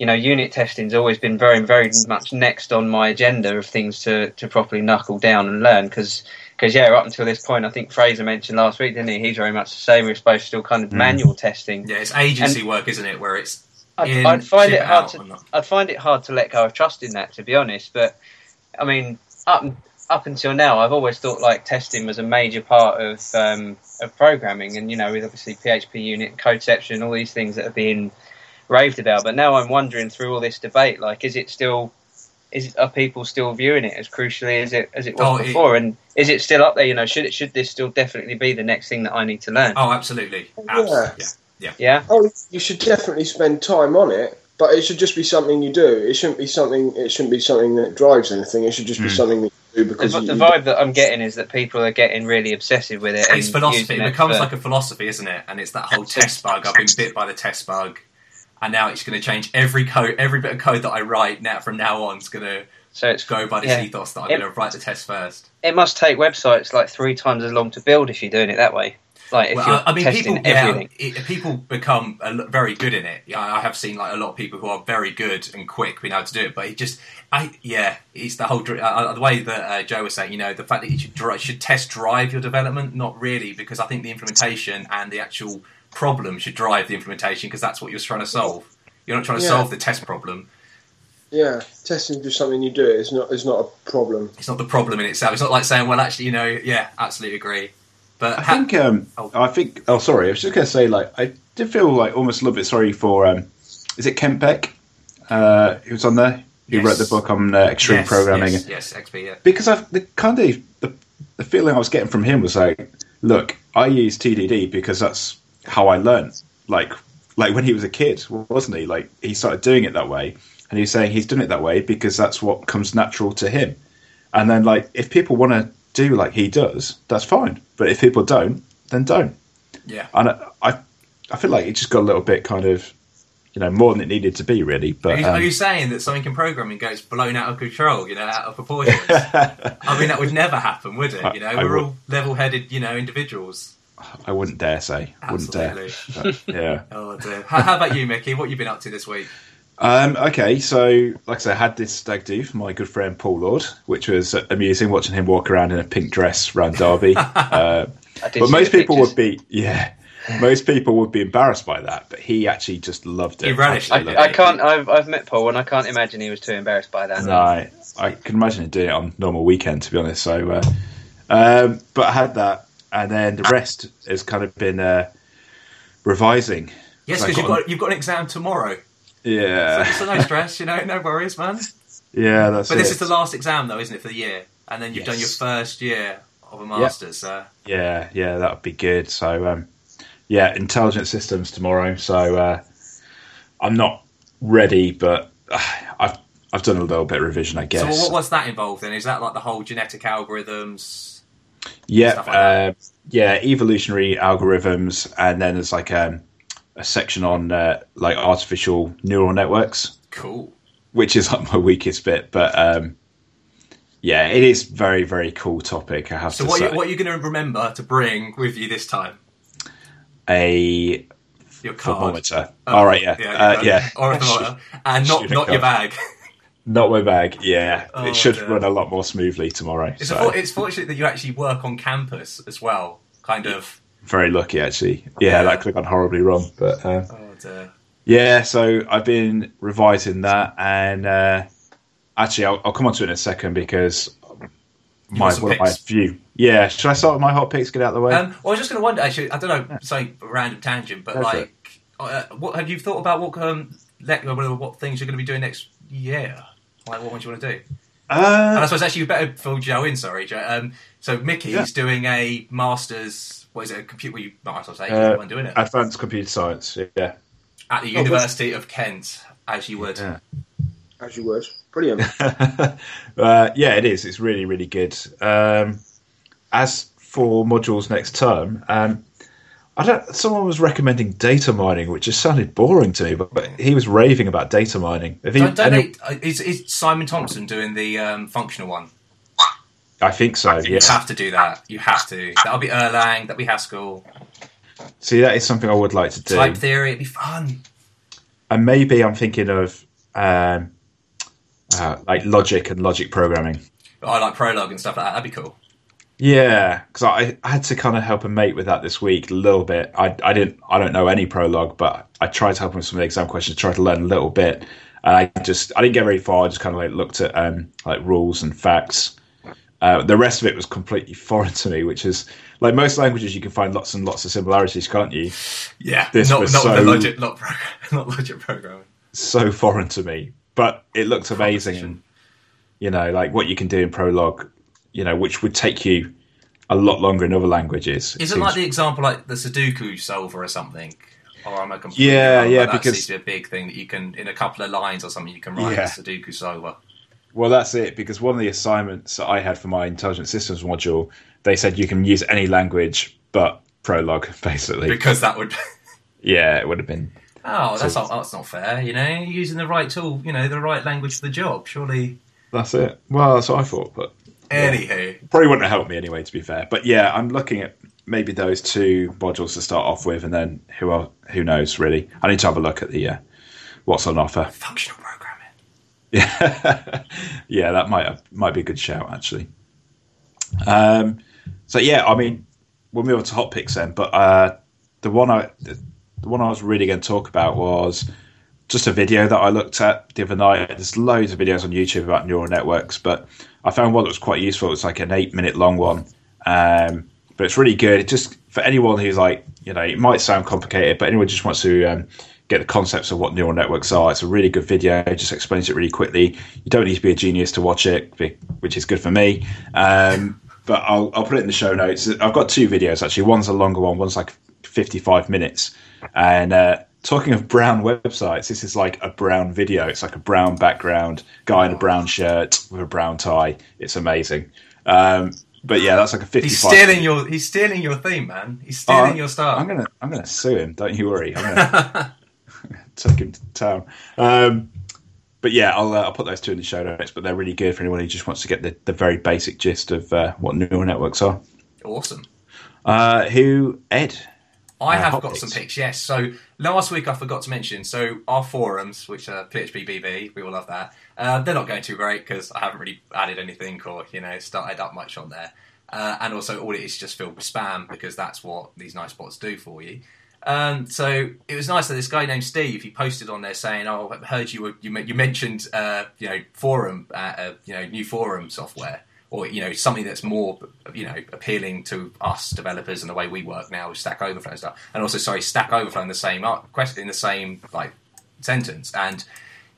you know, unit testing's always been very, very much next on my agenda of things to, to properly knuckle down and learn. Because Because, yeah, up until this point, I think Fraser mentioned last week, didn't he? He's very much the same. We're supposed to still kind of mm. manual testing. Yeah, it's agency and work, isn't it, where it's I'd, in, I'd find it hard to, I'd find it hard to let go of trust in that, to be honest. But, I mean, up up until now, I've always thought, like, testing was a major part of um, of programming. And, you know, with obviously P H P unit, Codeception, all these things that are being raved about. But now I'm wondering through all this debate, like, is it still... Is are people still viewing it as crucially as it as it was oh, before, it, and is it still up there? You know, should it should this still definitely be the next thing that I need to learn? Oh, absolutely, absolutely. Yeah. yeah, yeah. Oh, you should definitely spend time on it, But it should just be something you do. It shouldn't be something. It shouldn't be something that drives anything. It should just mm. be something that you do because. But the, the vibe you, that I'm getting is that people are getting really obsessive with it. It's and philosophy. It becomes it for, like a philosophy, isn't it? And it's that whole test bug. I've been bit by the test bug, and now it's going to change every code, every bit of code that I write now from now on. It's going to so it's go by this yeah. ethos that I'm going to write the test first. It must take websites like three times as long to build if you're doing it that way. Like if well, you're I mean, testing people, everything. Yeah, it, people become a, very good in it. Yeah, I have seen like a lot of people who are very good and quick being able to do it. But it just, I yeah, it's the whole uh, the way that uh, Joe was saying. You know, the fact that you should drive, should test drive your development, not really, because I think the implementation and the actual problem should drive the implementation because that's what you're trying to solve. You're not trying to yeah. solve the test problem. Yeah, testing is just something you do. It's not. It's not a problem. It's not the problem in itself. It's not like saying, well, actually, you know, yeah, absolutely agree. But I ha- think um, oh. I think oh sorry I was just going to say like I did feel like almost a little bit sorry for um, is it Kent Beck uh, who was on there who yes. wrote the book on uh, extreme yes, programming yes, yes X P yeah because I the kind of the, the feeling I was getting from him was like look I use T D D because that's how I learned like like when he was a kid wasn't he like he started doing it that way and he was saying he's done it that way because that's what comes natural to him and then like if people want to do like he does, that's fine. But if people don't, then don't. Yeah. And I, I, I feel like it just got a little bit kind of, you know, more than it needed to be, really. But are you, um, are you saying that something in programming goes blown out of control, you know, out of proportions? I mean, that would never happen, would it? You know, I, I we're would, all level-headed, you know, individuals. I wouldn't dare say. Absolutely. Wouldn't dare. But, yeah. Oh dear. How, how about you, Mickey? What have you been up to this week? Um, okay, so like I said, I had this stag do for my good friend Paul Lord, which was amusing watching him walk around in a pink dress around Derby. Uh, but most people pictures. would be, yeah, most people would be embarrassed by that. But he actually just loved it. He ravished it. I can't. I've I've met Paul, and I can't imagine he was too embarrassed by that. No, I, I can imagine him doing it on normal weekend, to be honest. So, uh, um, but I had that, and then the rest has kind of been uh, revising. Yes, because you've got you've got an exam tomorrow. Yeah, so, so no stress, you know, no worries, man. Yeah, that's. But it. This is the last exam, though, isn't it, for the year? And then you've yes. done your first year of a master's. Yep. So. Yeah, yeah, that would be good. So, um, yeah, intelligent systems tomorrow. So uh, I'm not ready, but uh, I've I've done a little bit of revision, I guess. So what, what's that involved in? Is that like the whole genetic algorithms? Yeah, like uh, yeah, evolutionary algorithms, and then there's like um. a section on uh, like artificial neural networks. Cool. Which is like my weakest bit, but um, yeah, it is very, very cool topic. I have so to what say. So what are you going to remember to bring with you this time? A your card. Thermometer. Oh, all right, yeah. Yeah. Uh, yeah. Or a thermometer. And not, not your bag. Not my bag, yeah. Oh, it should dear. run a lot more smoothly tomorrow. It's, so. a, it's fortunate that you actually work on campus as well, kind of. Very lucky, actually. Yeah, that could have gone horribly wrong. But uh, oh, dear. Yeah, so I've been revising that, and uh, actually, I'll, I'll come on to it in a second because my, what my view. Yeah, should I start with my hot picks? Get out of the way. Um, well, I was just going to wonder. Actually, I don't know, yeah. something random tangent, but That's like, uh, what have you thought about what um, what things you're going to be doing next year? Like, what ones you want to do? Uh, and I suppose actually, you better fill Joe in. Sorry, Joe. Um, so Mickey's yeah. doing a master's. What is it? A computer? Well, you might as well say you're the one doing it. Advanced computer science. Yeah. At the oh, University of Kent, as you would. Yeah. As you would. Brilliant. uh, yeah, it is. It's really, really good. Um, as for modules next term, um, I don't. Someone was recommending data mining, which just sounded boring to me. But, but he was raving about data mining. Have don't, he, don't any... they, is, is Simon Thompson doing the um, functional one? I think so, yeah. You have to do that. You have to. That'll be Erlang, that'll be Haskell. See, that is something I would like to do. Type theory, it'd be fun. And maybe I'm thinking of um, uh, like logic and logic programming. I like Prolog and stuff like that. That'd be cool. Yeah, because I, I had to kind of help a mate with that this week a little bit. I I didn't I don't know any Prolog, but I tried to help him with some of the exam questions, tried to learn a little bit. And I just I didn't get very far. I just kind of like looked at um, like rules and facts. Uh, the rest of it was completely foreign to me, which is like most languages you can find lots and lots of similarities, can't you? Yeah, this not, was not so, the logic, not, program, not logic programming. So foreign to me, but it looked amazing. And, you know, like what you can do in Prolog, you know, which would take you a lot longer in other languages. Is it, it seems... like the example, like the Sudoku solver or something? or I'm a complete yeah, yeah, that because seems to be a big thing that you can, in a couple of lines or something, you can write yeah. a Sudoku solver. Well, that's it, because one of the assignments that I had for my intelligent systems module, they said you can use any language but Prolog, basically. Because that would... yeah, it would have been... Oh, that's not, that's not fair, you know? Using the right tool, you know, the right language for the job, surely... That's it. Well, that's what I thought, but... Anywho. Yeah. Probably wouldn't have helped me anyway, to be fair. But yeah, I'm looking at maybe those two modules to start off with, and then who are, who knows, really. I need to have a look at the uh, what's on offer. Functional programming. Yeah, yeah, that might have, might be a good shout, actually. Um, so, yeah, I mean, we'll move on to hot picks then, but uh, the one I... The, The one I was really going to talk about was just a video that I looked at the other night. There's loads of videos on YouTube about neural networks, but I found one that was quite useful. It's like an eight-minute long one, um, but it's really good. It just for anyone who's like, you know, it might sound complicated, but anyone just wants to um, get the concepts of what neural networks are. It's a really good video. It just explains it really quickly. You don't need to be a genius to watch it, which is good for me. Um, but I'll, I'll put it in the show notes. I've got two videos, actually. One's a longer one. One's like fifty-five minutes. And uh, talking of brown websites, this is like a brown video. It's like a brown background, guy in a brown shirt with a brown tie. It's amazing. Um, but yeah, that's like a fifty-five. He's stealing your. He's stealing your theme, man. He's stealing uh, your stuff. I'm gonna. I'm gonna sue him. Don't you worry. I'm gonna take him to town. Um, but yeah, I'll. Uh, I'll put those two in the show notes. But they're really good for anyone who just wants to get the, the very basic gist of uh, what neural networks are. Awesome. Uh, who Ed? I have uh, got picks. some picks, yes. So last week I forgot to mention, so our forums, which are P H P B B, we all love that, uh, they're not going too great because I haven't really added anything or, you know, started up much on there. Uh, and also all it is just filled with spam because that's what these nice bots do for you. Um, so it was nice that this guy named Steve, he posted on there saying, oh, I heard you were, you, you mentioned, uh, you know, forum, uh, uh, you know, new forum software. Or, you know, something that's more, you know, appealing to us developers and the way we work now with Stack Overflow and stuff. And also, sorry, Stack Overflow in the same question, in the same like sentence. And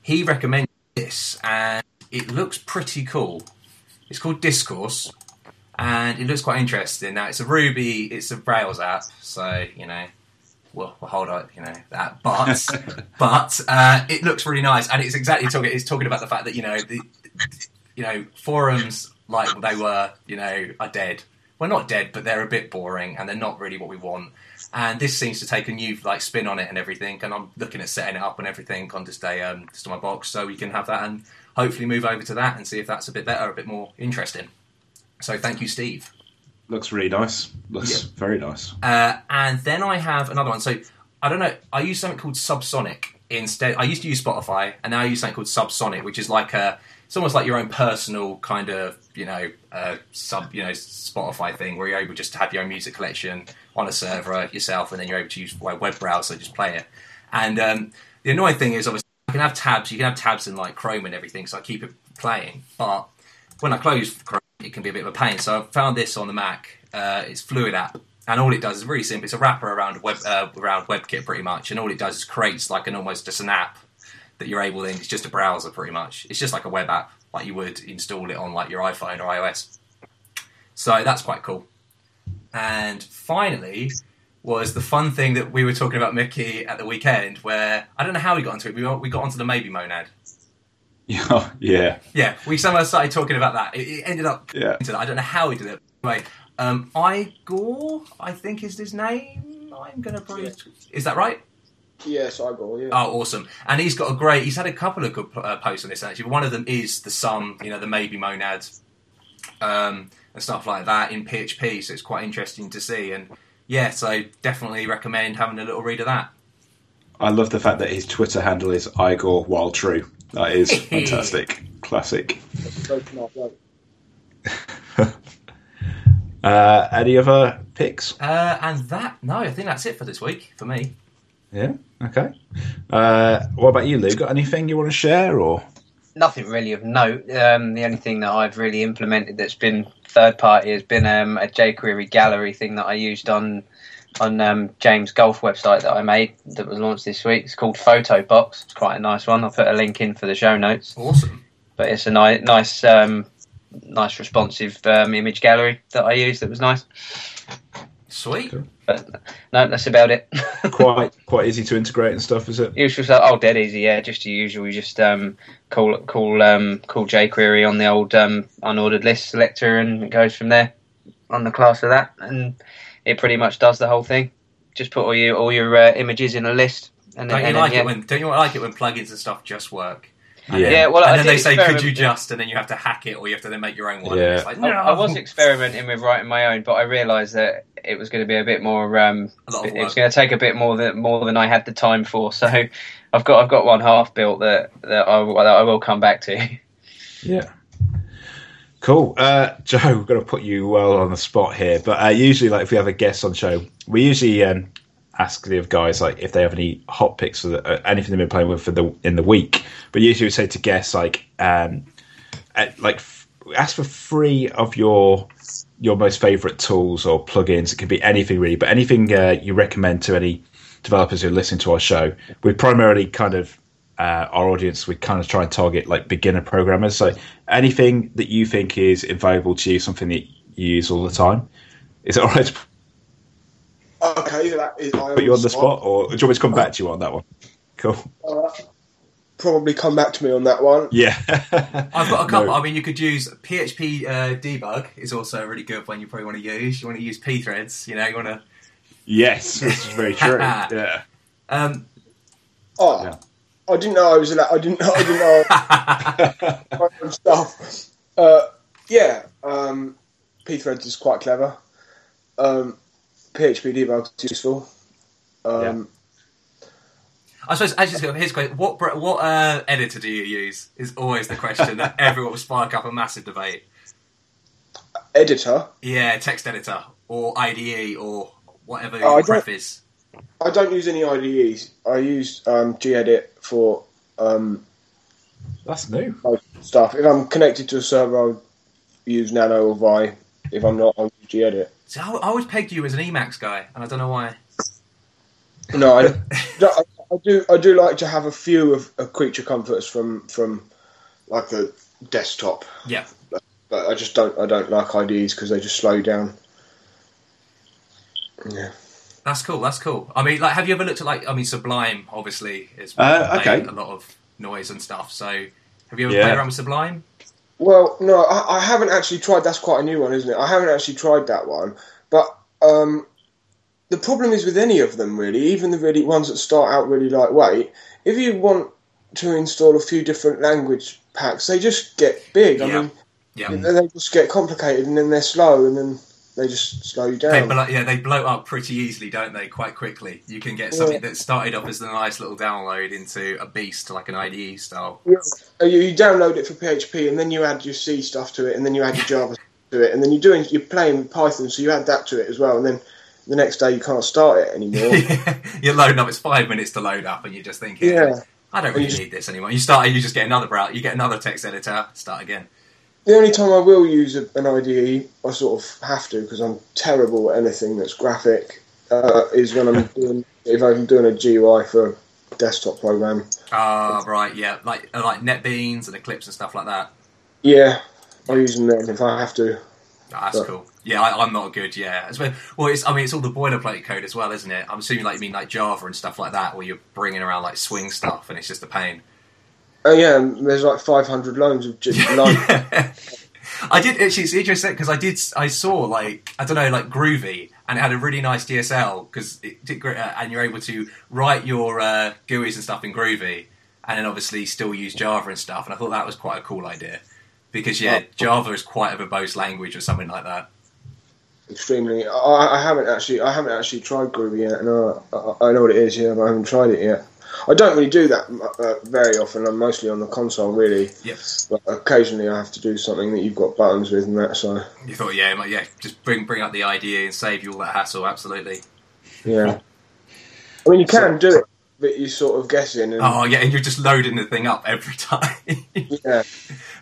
he recommended this, and it looks pretty cool. It's called Discourse, and it looks quite interesting. Now, it's a Ruby, it's a Rails app, so you know, we'll, we'll hold on, you know, that. But but uh, it looks really nice, and it's exactly talking. It's talking about the fact that you know the you know forums. Like they were, you know, are dead. Well, not dead, but they're a bit boring and they're not really what we want. And this seems to take a new like spin on it and everything. And I'm looking at setting it up and everything on this day, um, just on my box, so we can have that and hopefully move over to that and see if that's a bit better, a bit more interesting. So thank you, Steve. Looks really nice. Looks yeah. very nice. Uh, and then I have another one. So I don't know. I use something called Subsonic instead. I used to use Spotify, and now I use something called Subsonic, which is like a. It's almost like your own personal kind of, you know, uh, sub, you know, Spotify thing where you're able just to have your own music collection on a server yourself, and then you're able to use a web browser, just play it. And um, the annoying thing is, obviously, I can have tabs. You can have tabs in like Chrome and everything, so I keep it playing. But when I close Chrome, it can be a bit of a pain. So I found this on the Mac. Uh, it's Fluid app, and all it does is really simple. It's a wrapper around web uh, around WebKit pretty much, and all it does is creates like an almost just an app. That you're able to, it's just a browser pretty much. It's just like a web app, like you would install it on like your iPhone or iOS. So that's quite cool. And finally was the fun thing that we were talking about, Mickey, at the weekend, where I don't know how we got into it. We got, we got onto the Maybe Monad. Yeah, yeah, yeah. We somehow started talking about that. It, it ended up yeah. into that. I don't know how we did it. Anyway, um, Igor, I think is his name. I'm gonna probably. Yeah. Is that right? Yes, I will, yeah. Oh, awesome. And he's got a great... He's had a couple of good uh, posts on this, actually. One of them is the sum, you know, the Maybe Monads um, and stuff like that in P H P, so it's quite interesting to see. And, yeah, so definitely recommend having a little read of that. I love the fact that his Twitter handle is Igor While True. That is fantastic. Classic. uh, any other picks? Uh, and that... No, I think that's it for this week, for me. Yeah. Okay. Uh, what about you, Lou? Got anything you want to share, or nothing really of note? Um, the only thing that I've really implemented that's been third party has been um, a jQuery gallery thing that I used on on um, James' golf website that I made that was launched this week. It's called Photo Box. It's quite a nice one. I'll put a link in for the show notes. Awesome. But it's a ni- nice, um, nice responsive um, image gallery that I used. That was nice. Sweet. Okay. But no, that's about it. quite quite easy to integrate and stuff, is it? Usual stuff. Oh, dead easy. Yeah, just your usual. You just um, call call um, call jQuery on the old um, unordered list selector, and it goes from there on the class of that, and it pretty much does the whole thing. Just put all your all your uh, images in a list. And don't then, you and like then, yeah. it when don't you like it when plugins and stuff just work? Yeah. yeah, well, and then they say, "Could you just?" And then you have to hack it, or you have to then make your own one. Yeah. It's like, no. I, I was experimenting with writing my own, but I realised that it was going to be a bit more. Um, it was going to take a bit more than more than I had the time for. So, I've got I've got one half built that that I, that I will come back to. Yeah. Cool, uh, Joe. We're going to put you well on the spot here, but uh, usually, like if we have a guest on show, we usually. Um, ask the guys like if they have any hot picks for the, uh, anything they've been playing with for the in the week, but usually we say to guess like um at, like f- ask for three of your your most favorite tools or plugins. It could be anything really, but anything uh, you recommend to any developers who are listening to our show. We primarily kind of uh, our audience, we kind of try and target like beginner programmers, so anything that you think is invaluable to you, something that you use all the time. Is it all right to Okay, that is my Put you on the spot. spot, or do you want me to come back to you on that one? Cool. Uh, probably come back to me on that one. Yeah. I've got a couple. No. I mean, you could use P H P uh, debug is also a really good one you probably want to use. You want to use pthreads, you know, you want to... Yes, this is very true. yeah. Um, oh, yeah. I didn't know I was allowed. I didn't know I didn't know my own stuff. Uh, yeah, um, pthreads is quite clever. Um... P H P debug is useful. Um, yeah. I suppose, actually, here's a question. What, what uh, editor do you use is always the question that everyone will spark up a massive debate. Editor? Yeah, text editor, or I D E, or whatever your uh, pref is. I don't use any I D Es. I use um, Gedit for... Um, That's new. ...stuff. If I'm connected to a server, I'll use Nano or Vi. If I'm not, I'll use Gedit. So I always pegged you as an Emacs guy, and I don't know why. No, I, I do. I do like to have a few of, of creature comforts from, from like the desktop. Yeah, but I just don't. I don't like I D Es because they just slow down. Yeah, that's cool. That's cool. I mean, like, have you ever looked at like? I mean, Sublime obviously is uh, okay. A lot of noise and stuff. So, have you ever yeah. played around with Sublime? Well, no, I, I haven't actually tried. That's quite a new one, isn't it? I haven't actually tried that one. But um, the problem is with any of them, really, even the really ones that start out really lightweight, if you want to install a few different language packs, they just get big. I yeah. mean, yeah. they just get complicated, and then they're slow, and then they just slow you down. They blow, yeah, they blow up pretty easily, don't they, quite quickly. You can get something yeah. that started off as a nice little download into a beast, like an I D E style. Yeah. You, you download it for P H P, and then you add your C stuff to it, and then you add your Java stuff to it, and then you're, doing, you're playing Python, so you add that to it as well, and then the next day you can't start it anymore. You're loading up. It's five minutes to load up, and you're just thinking, yeah. I don't really need this anymore. You start, you just get another browser, you get another text editor, start again. The only time I will use an I D E, I sort of have to because I'm terrible at anything that's graphic, uh, is when I'm doing if I'm doing a G U I for a desktop program. Ah, uh, right, yeah, like like NetBeans and Eclipse and stuff like that. Yeah, I use them then if I have to. That's but. cool. Yeah, I, I'm not good. Yeah, it's when, well, it's I mean it's all the boilerplate code as well, isn't it? I'm assuming like you mean like Java and stuff like that, where you're bringing around like swing stuff and it's just a pain. Oh yeah, there's like five hundred lines of just lines. yeah. I did actually. It's interesting because I did. I saw like I don't know, like Groovy, and it had a really nice D S L because it did, uh, and you're able to write your uh, G U Is and stuff in Groovy, and then obviously still use Java and stuff. And I thought that was quite a cool idea because yeah, oh. Java is quite a verbose language or something like that. Extremely. I, I haven't actually. I haven't actually tried Groovy yet, and I, I, I know what it is, yeah, but I haven't tried it yet. I don't really do that uh, very often. I'm mostly on the console, really. Yes. But occasionally I have to do something that you've got buttons with and that, so... You thought, yeah, like, yeah, just bring bring up the I D E and save you all that hassle, absolutely. Yeah. I mean, you can so, do it, but you're sort of guessing. And... Oh, yeah, and you're just loading the thing up every time. yeah.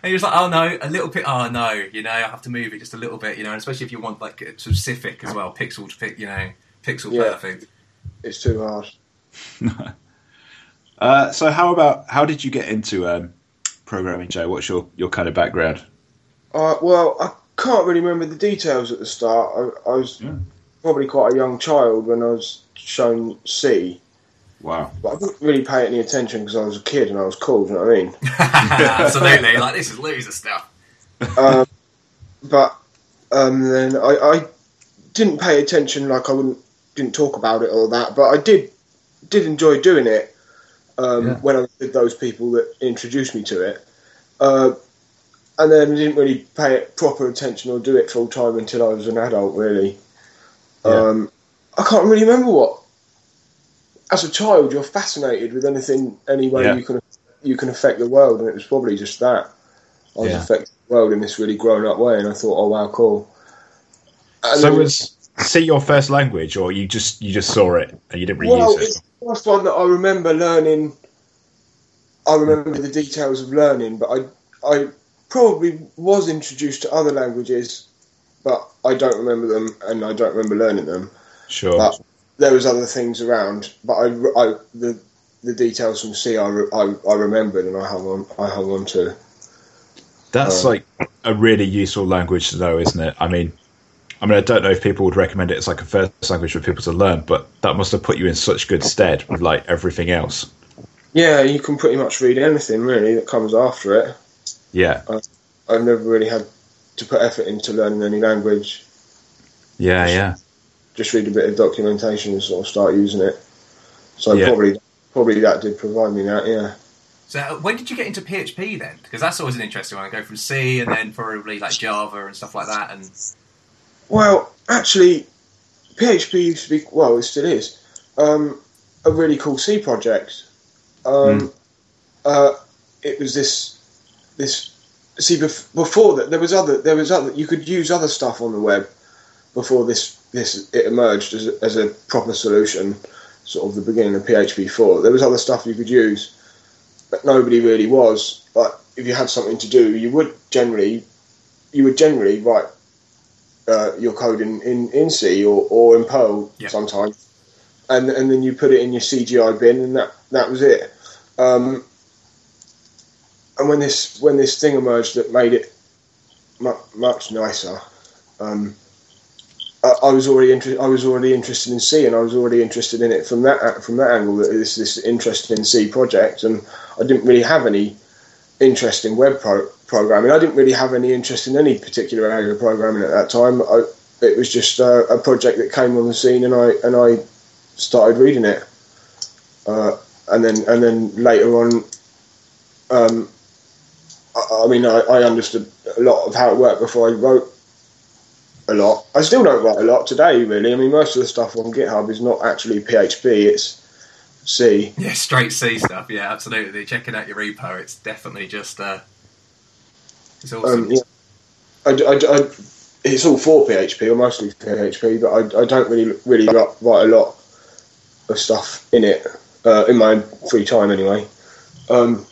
And you're just like, oh, no, a little bit, oh, no, you know, I have to move it just a little bit, you know, and especially if you want, like, specific as well, pixel to pick, you know, pixel yeah. perfect. It's too hard. No. Uh, so how about how did you get into um, programming, Joe? What's your, your kind of background? Uh, well, I can't really remember the details at the start. I, I was yeah. probably quite a young child when I was shown C. Wow. But I didn't really pay any attention because I was a kid and I was cool, you know what I mean? Absolutely. Like, this is loser stuff. um, but um, then I, I didn't pay attention, like I wouldn't, didn't talk about it or that, but I did did enjoy doing it um, yeah. when I was with those people that introduced me to it. Uh, and then I didn't really pay it proper attention or do it full time until I was an adult, really. Yeah. Um, I can't really remember what. As a child, you're fascinated with anything, any way yeah. you can you can affect the world, and it was probably just that. I was yeah. affecting the world in this really grown-up way, and I thought, oh, wow, cool. And so was C your first language, or you just you just saw it, and you didn't really well, use it? Well, it's the first one that I remember learning. I remember the details of learning, but I I probably was introduced to other languages, but I don't remember them, and I don't remember learning them. Sure. But there was other things around, but I, I the the details from C I, I, I remembered and I hung on I hung on to. That's uh, like a really useful language to know, isn't it? I mean, I mean, I don't know if people would recommend it as like a first language for people to learn, but that must have put you in such good stead with like everything else. Yeah, you can pretty much read anything really that comes after it. Yeah, I, I've never really had to put effort into learning any language. Yeah, Which, yeah. Just read a bit of documentation and sort of start using it. So yeah. probably probably that did provide me that, yeah. So when did you get into P H P then? Because that's always an interesting one. I go from C and then probably like Java and stuff like that. And Well, actually, P H P used to be, well, it still is, um, a really cool C project. Um, mm. uh, it was this... this. See, before that, there was other... there was other. You could use other stuff on the web before this... This it emerged as a, as a proper solution, sort of the beginning of P H P four. There was other stuff you could use, but nobody really was. But if you had something to do, you would generally you would generally write uh, your code in, in, in C or, or in Perl yeah. sometimes, and and then you put it in your C G I bin, and that that was it. Um, and when this when this thing emerged that made it much much nicer. Um, I was already inter- I was already interested in C, and I was already interested in it from that from that angle. This this interest in C project, and I didn't really have any interest in web pro- programming. I didn't really have any interest in any particular area of programming at that time. I, it was just uh, a project that came on the scene, and I and I started reading it, uh, and then and then later on, um, I, I mean, I, I understood a lot of how it worked before I wrote a lot. I still don't write a lot today, really. I mean, most of the stuff on GitHub is not actually P H P, it's C. Yeah, straight C stuff, yeah, absolutely. Checking out your repo, it's definitely just... Uh, it's awesome. Um, yeah. I, I, I, it's all for P H P, or mostly P H P, but I, I don't really really write, write a lot of stuff in it, uh, in my free time anyway. Um,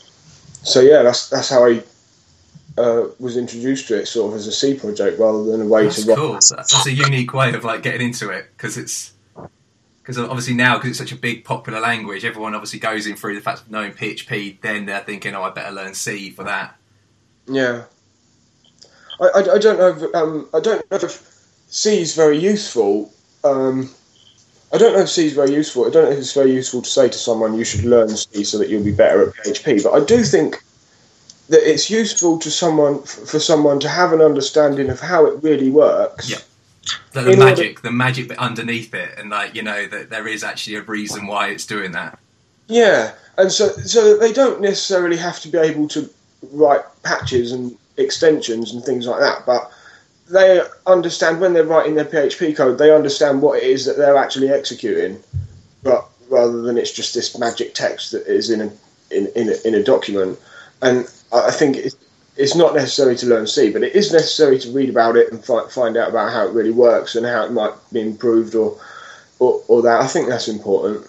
so yeah, that's that's how I... Uh, was introduced to it sort of as a C project rather than a way that's to write. Cool. That's, that's a unique way of like getting into it because it's because obviously now because it's such a big popular language, everyone obviously goes in through the fact of knowing P H P. Then they're thinking, oh, I better learn C for that. Yeah, I, I, I don't know. If, um, I don't know if C is very useful. Um, I don't know if C is very useful. I don't know if it's very useful to say to someone you should learn C so that you'll be better at P H P. But I do think that it's useful to someone for someone to have an understanding of how it really works. Yeah, like the in magic, order... the magic bit underneath it, and like you know that there is actually a reason why it's doing that. Yeah, and so so they don't necessarily have to be able to write patches and extensions and things like that, but they understand when they're writing their P H P code, they understand what it is that they're actually executing, but rather than it's just this magic text that is in a in in a, in a document. And I think it's not necessary to learn C, but it is necessary to read about it and find out about how it really works and how it might be improved or or, or that. I think that's important.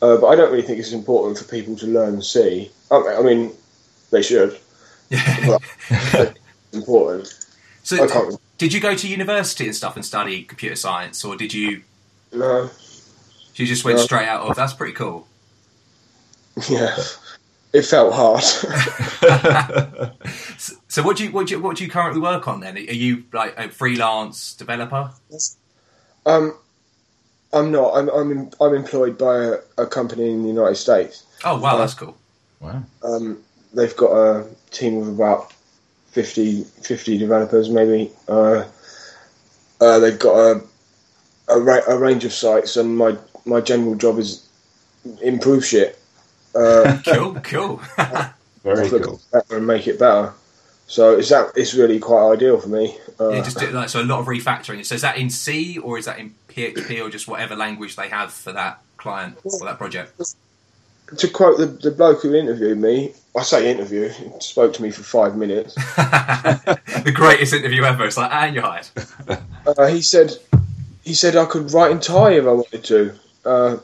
Uh, but I don't really think it's important for people to learn C. I, I mean, they should. Yeah. But it's important. So I can't did you go to university and stuff and study computer science, or did you... No. You just went no. straight out of, that's pretty cool. Yeah. It felt hard. so, so, what do you what do you, what do you currently work on then? Are you like a freelance developer? Um, I'm not. I'm I'm I'm employed by a, a company in the United States. Oh wow, um, that's cool. Wow. Um, they've got a team of about fifty, fifty developers, maybe. Uh, uh, they've got a a, ra- a range of sites, and my, my general job is improve shit. Uh, cool, cool. Very cool. Better and make it better. So is that it's really quite ideal for me. Uh, yeah, just like, so a lot of refactoring. So is that in C or is that in P H P or just whatever language they have for that client or that project? To quote the, the bloke who interviewed me, I say interview, he spoke to me for five minutes. The greatest interview ever. It's like, and you're hired. Uh, he said, he said I could write in Thai if I wanted to. Uh,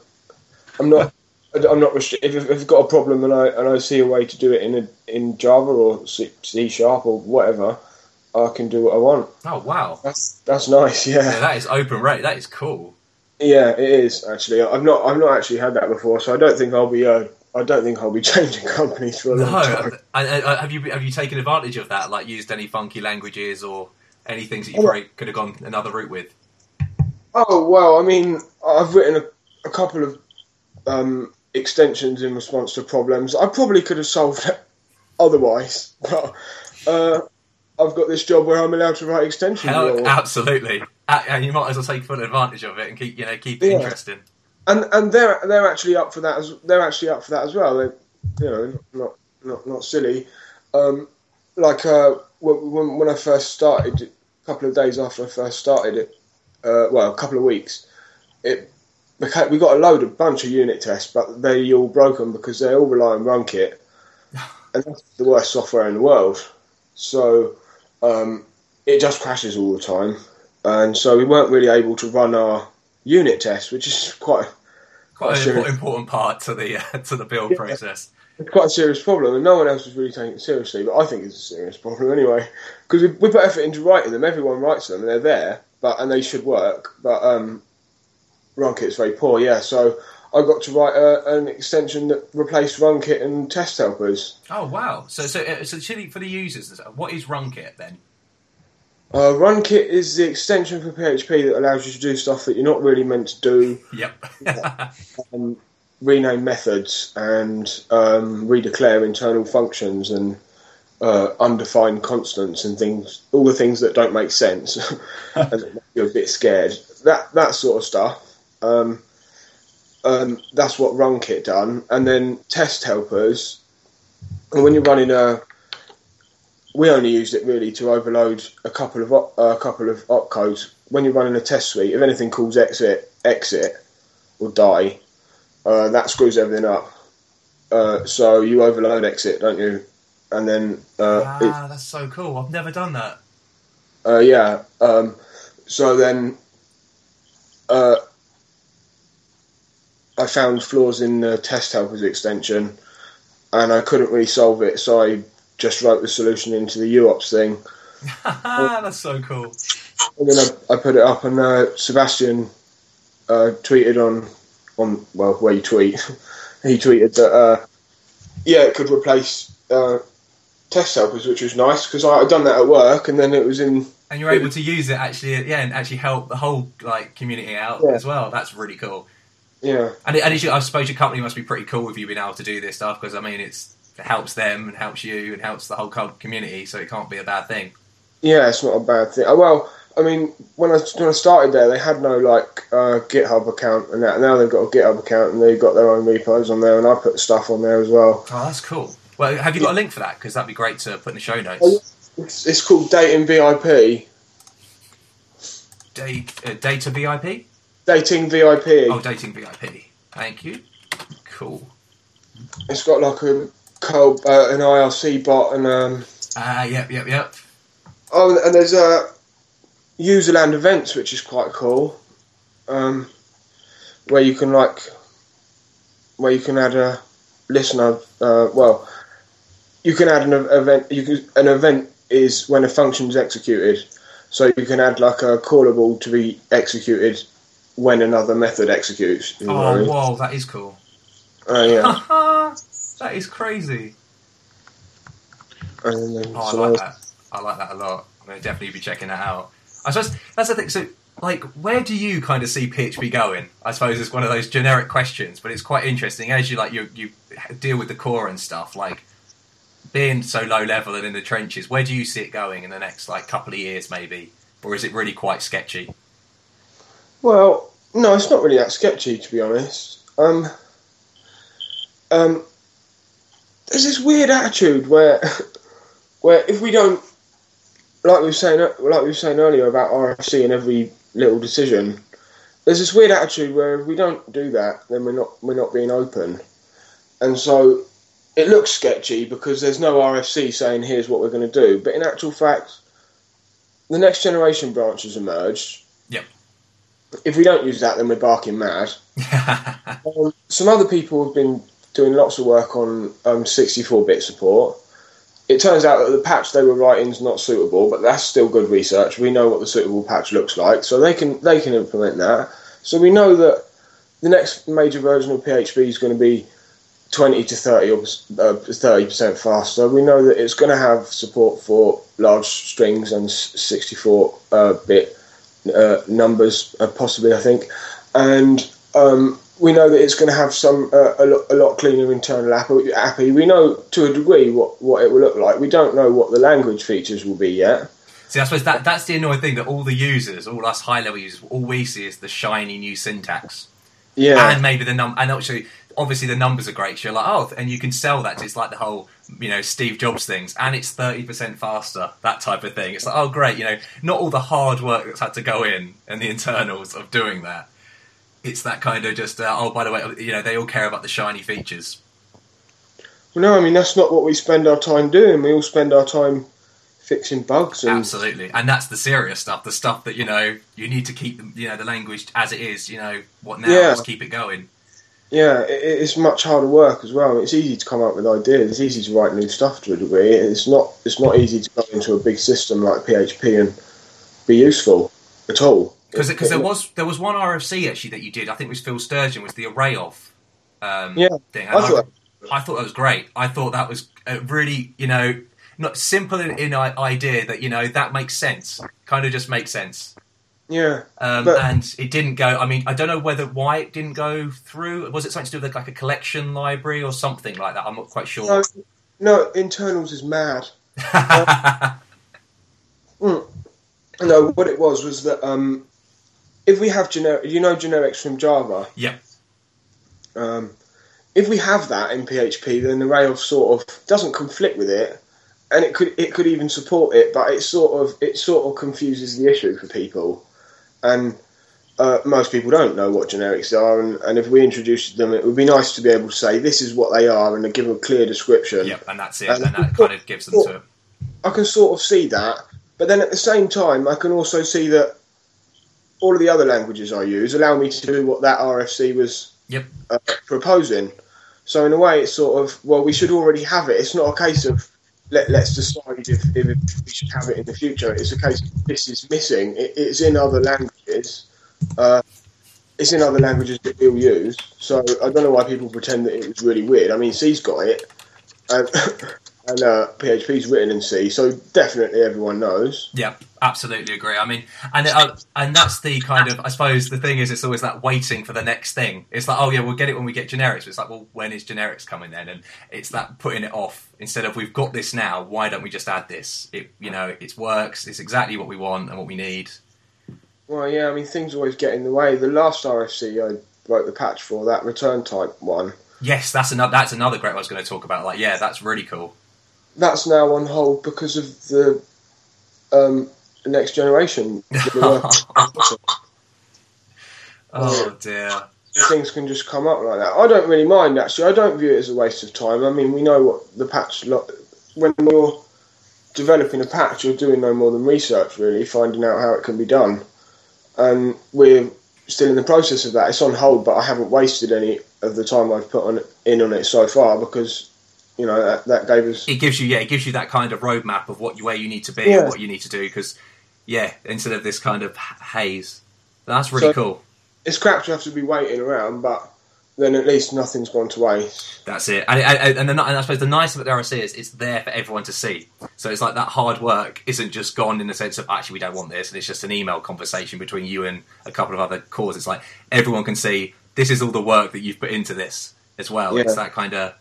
I'm not. I'm not restricted. If I've got a problem and I and I see a way to do it in a, in Java or C, C Sharp or whatever, I can do what I want. Oh wow, that's that's nice. Yeah, yeah that is open rate. That is cool. Yeah, it is actually. I've not I've not actually had that before, so I don't think I'll be uh, I don't think I'll be changing companies for a no, long time. I, I, I, have you have you taken advantage of that? Like used any funky languages or any things that you oh, probably could have gone another route with? Oh well, I mean, I've written a, a couple of. Um, extensions in response to problems. I probably could have solved it otherwise, but uh, I've got this job where I'm allowed to write extensions. Hell, absolutely, and you might as well take full advantage of it and keep you know keep it yeah. interesting. And and they're they're actually up for that as they're actually up for that as well. They you know not not not silly. Um, like uh, when when I first started, a couple of days after I first started it, uh, well, a couple of weeks, it. We got a load, a bunch of unit tests, but they all broken because they all rely on RunKit, and that's the worst software in the world. So um, it just crashes all the time, and so we weren't really able to run our unit tests, which is quite quite, quite an important, important part to the uh, to the build yeah, process. It's quite a serious problem, and no one else was really taking it seriously. But I think it's a serious problem anyway, because we, we put effort into writing them. Everyone writes them, and they're there, but and they should work, but. Um, RunKit's very poor, yeah. So I got to write a, an extension that replaced RunKit and test helpers. Oh wow! So so so for the users, what is RunKit then? Uh, RunKit is the extension for P H P that allows you to do stuff that you're not really meant to do. Yep. um, rename methods and um, redeclare internal functions and uh, undefined constants and things. All the things that don't make sense and that make you a bit scared. That that sort of stuff. Um, um, that's what RunKit done, and then test helpers. And when you're running a, we only used it really to overload a couple of op, uh, a couple of opcodes. When you're running a test suite, if anything calls exit, exit or die, uh, that screws everything up. Uh, so you overload exit, don't you? And then uh, ah, it, that's so cool. I've never done that. Uh, yeah. Um, so then. Uh, I found flaws in the test helpers extension and I couldn't really solve it, so I just wrote the solution into the U O P S thing. That's so cool. And then I, I put it up and uh, Sebastian uh, tweeted on, on well, where you tweet, he tweeted that, uh, yeah, it could replace uh, test helpers, which was nice because I'd done that at work and then it was in... And you're able to use it actually, yeah, and actually help the whole like community out yeah. as well. That's really cool. Yeah, and, it, and it, I suppose your company must be pretty cool with you being able to do this stuff because I mean it's, it helps them and helps you and helps the whole community, so it can't be a bad thing. Yeah, it's not a bad thing. Well, I mean, when I when I started there, they had no like uh, GitHub account and that. Now they've got a GitHub account and they've got their own repos on there, and I put stuff on there as well. Oh, that's cool. Well, have you got a link for that? Because that'd be great to put in the show notes. It's, it's called Dating V I P. Date, uh, data V I P. Dating V I P. Oh, Dating V I P. Thank you. Cool. It's got like a cold, uh, an I R C bot and um. Ah, uh, yep, yep, yep. Oh, and there's a uh, userland events, which is quite cool. Um, where you can like, where you can add a listener. Uh, well, you can add an event. You can an event is when a function's executed, so you can add like a callable to be executed. When another method executes. You know oh, I mean? Wow, that is cool. Oh, uh, yeah. That is crazy. Um, oh, so I like that. I like that a lot. I'm going to definitely be checking that out. I suppose that's the thing. So like, where do you kind of see P H P going? I suppose it's one of those generic questions, but it's quite interesting as you like you you deal with the core and stuff. Like, being so low level and in the trenches, where do you see it going in the next like couple of years, maybe? Or is it really quite sketchy? Well, no, it's not really that sketchy, to be honest. Um, um, there's this weird attitude where, where if we don't, like we were saying, like we were saying earlier about R F C and every little decision, there's this weird attitude where if we don't do that, then we're not we're not being open, and so it looks sketchy because there's no R F C saying here's what we're going to do. But in actual fact, the next generation branch has emerged. Yep. If we don't use that, then we're barking mad. um, some other people have been doing lots of work on um, sixty-four bit support. It turns out that the patch they were writing is not suitable, but that's still good research. We know what the suitable patch looks like, so they can they can implement that. So we know that the next major version of P H P is going to be twenty to thirty or thirty percent faster. We know that it's going to have support for large strings and sixty-four bit Uh, numbers, uh, possibly, I think, and um, we know that it's going to have some uh, a, lo- a lot cleaner internal app- appy. We know to a degree what, what it will look like. We don't know what the language features will be yet. See, I suppose that that's the annoying thing, that all the users, all us high level users, all we see is the shiny new syntax. Yeah, and maybe the num and actually, obviously, the numbers are great. So you're like, oh, and you can sell that. It's like the whole, you know, Steve Jobs things, and it's thirty percent faster, that type of thing. It's like, oh, great, you know, not all the hard work that's had to go in and the internals of doing that. It's that kind of just, uh, oh, by the way, you know, they all care about the shiny features. Well, no, I mean, that's not what we spend our time doing. We all spend our time fixing bugs. And... Absolutely, and that's the serious stuff, the stuff that, you know, you need to keep, you know, the language as it is, you know, what now, yeah. Just keep it going. Yeah, it's much harder work as well. It's easy to come up with ideas. It's easy to write new stuff to a degree. It's not it's not easy to go into a big system like P H P and be useful at all. Because there was there was one R F C actually that you did. I think it was Phil Sturgeon, was the array of um, yeah, thing. And I, thought I, I thought that was great. I thought that was a really, you know, not simple in, in idea that, you know, that makes sense. Kind of just makes sense. Yeah, um, but, and it didn't go. I mean, I don't know whether why it didn't go through. Was it something to do with like a collection library or something like that? I'm not quite sure. No, no internals is mad. uh, mm, no, what it was was that um, if we have generic, you know, generics from Java. Yeah. Um, if we have that in P H P, then the array of sort of doesn't conflict with it. And it could it could even support it, but it sort of it sort of confuses the issue for people. And uh, most people don't know what generics are, and, and if we introduced them, it would be nice to be able to say, this is what they are, and give them a clear description. Yep, and that's it, and, and that kind of gives them to it. I can sort of see that, but then at the same time, I can also see that all of the other languages I use allow me to do what that R F C was yep. uh, proposing. So in a way, it's sort of, well, we should already have it. It's not a case of, Let, let's decide if, if we should have it in the future. It's a case of this is missing. It, it's in other languages. Uh, it's in other languages that we'll use. So I don't know why people pretend that it was really weird. I mean, C's got it, and, and uh, P H P's written in C, so definitely everyone knows. Yeah, absolutely agree. I mean, and it, uh, and that's the kind of, I suppose, the thing is it's always that waiting for the next thing. It's like, oh, yeah, we'll get it when we get generics. It's like, well, when is generics coming then? And it's that putting it off. Instead of, we've got this now, why don't we just add this? It, you know, it works, it's exactly what we want and what we need. Well, yeah, I mean, things always get in the way. The last R F C I wrote the patch for, that return type one. Yes, that's another that's another great one I was going to talk about. Like, yeah, that's really cool. That's now on hold because of the um, next generation. Oh, dear. Things can just come up like that. I don't really mind, actually. I don't view it as a waste of time. I mean, we know what the patch... Lo- when you're developing a patch, you're doing no more than research, really, finding out how it can be done. And we're still in the process of that. It's on hold, but I haven't wasted any of the time I've put on in on it so far because, you know, that, that gave us... It gives you, yeah, it gives you that kind of roadmap of what where you need to be yeah. and what you need to do because, yeah, instead of this kind of haze. That's really so, cool. It's crap to have to be waiting around, but then at least nothing's gone to waste. That's it. And, and, and, the, and I suppose the nice thing about R S C is it's there for everyone to see. So it's like that hard work isn't just gone in the sense of, actually, we don't want this, and it's just an email conversation between you and a couple of other cores. It's like everyone can see this is all the work that you've put into this as well. Yeah. It's that kind of...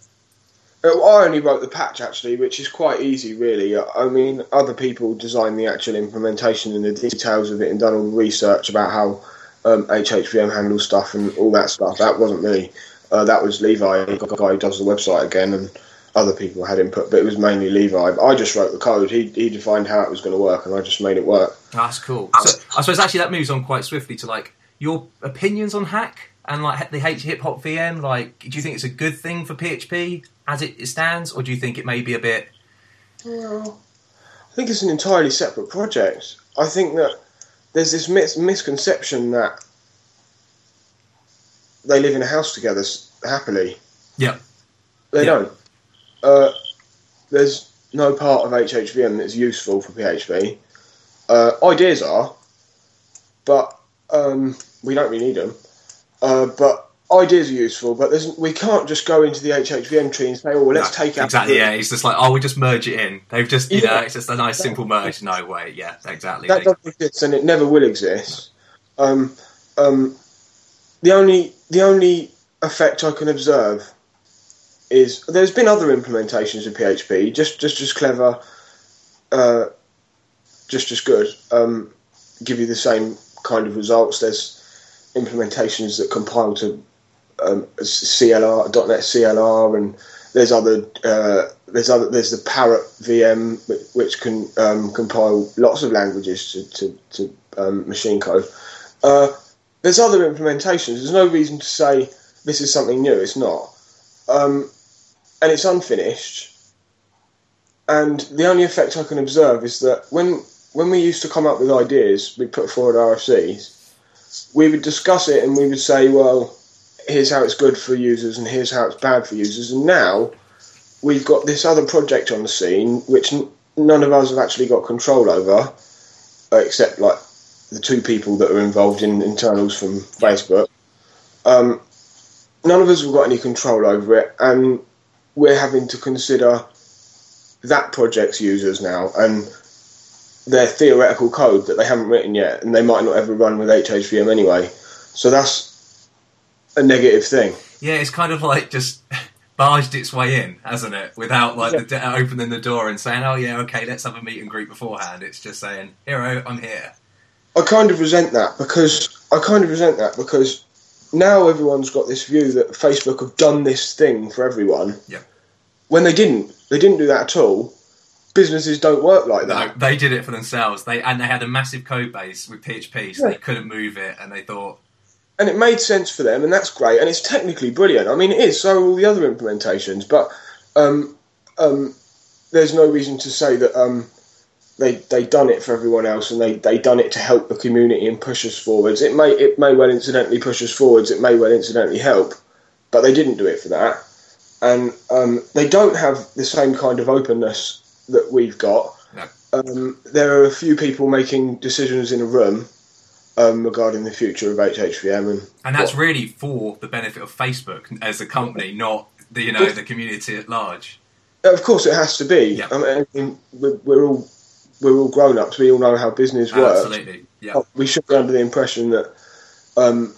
I only wrote the patch, actually, which is quite easy, really. I mean, other people designed the actual implementation and the details of it and done all the research about how um, H H V M handles stuff and all that stuff. That wasn't me. Uh, that was Levi, the guy who does the website again, and other people had input, but it was mainly Levi. I just wrote the code. He, he defined how it was going to work, and I just made it work. That's cool. So, I suppose, actually, that moves on quite swiftly to, like, your opinions on Hack and, like, the H H V M. Like, do you think it's a good thing for P H P? As it stands, or do you think it may be a bit... Well, I think it's an entirely separate project. I think that there's this mis- misconception that they live in a house together happily. Yeah. They yeah. don't. Uh, there's no part of H H V M that's useful for P H P. Uh, ideas are, but um, we don't really need them. Uh, but... Ideas are useful, but there's, we can't just go into the H H V M tree and say, "Oh, well, let's no, take out." Exactly. The... Yeah, it's just like, "Oh, we just merge it in." They've just, you yeah. know, it's just a nice that, simple merge. No way. Yeah, exactly. That they... doesn't exist, and it never will exist. No. Um, um, the only the only effect I can observe is there's been other implementations of P H P, just just just clever, uh, just just good. Um, give you the same kind of results. There's implementations that compile to Um, C L R dot net C L R, and there's other uh, there's other there's the Parrot V M which, which can um, compile lots of languages to to, to um, machine code. Uh, there's other implementations. There's no reason to say this is something new. It's not, um, and it's unfinished. And the only effect I can observe is that when when we used to come up with ideas, we put forward R F Cs. We would discuss it, and we would say, well, here's how it's good for users and here's how it's bad for users. And now we've got this other project on the scene which n- none of us have actually got control over, except like the two people that are involved in internals from Facebook. Um, none of us have got any control over it, and we're having to consider that project's users now and their theoretical code that they haven't written yet, and they might not ever run with H H V M anyway. So that's a negative thing. Yeah, it's kind of like just barged its way in, hasn't it? Without like yeah. the, opening the door and saying, "Oh yeah, okay, let's have a meet and greet beforehand." It's just saying, "Hero, I'm here." I kind of resent that because I kind of resent that because now everyone's got this view that Facebook have done this thing for everyone. Yeah. When they didn't, they didn't do that at all. Businesses don't work like that. No, they did it for themselves. They and they had a massive code base with P H P, so yeah. they couldn't move it, and they thought. And it made sense for them, and that's great, and it's technically brilliant. I mean, it is, so are all the other implementations, but um, um, there's no reason to say that um, they they done it for everyone else, and they they done it to help the community and push us forwards. It may it may well incidentally push us forwards, it may well incidentally help, but they didn't do it for that, and um, they don't have the same kind of openness that we've got. No. Um, there are a few people making decisions in a room Um, regarding the future of H H V M, and and that's what? really for the benefit of Facebook as a company, not the, you know, the community at large. Of course, it has to be. Yeah. I mean, we're all we're all grown ups. We all know how business works. Absolutely. Yeah. We should be under the impression that, um,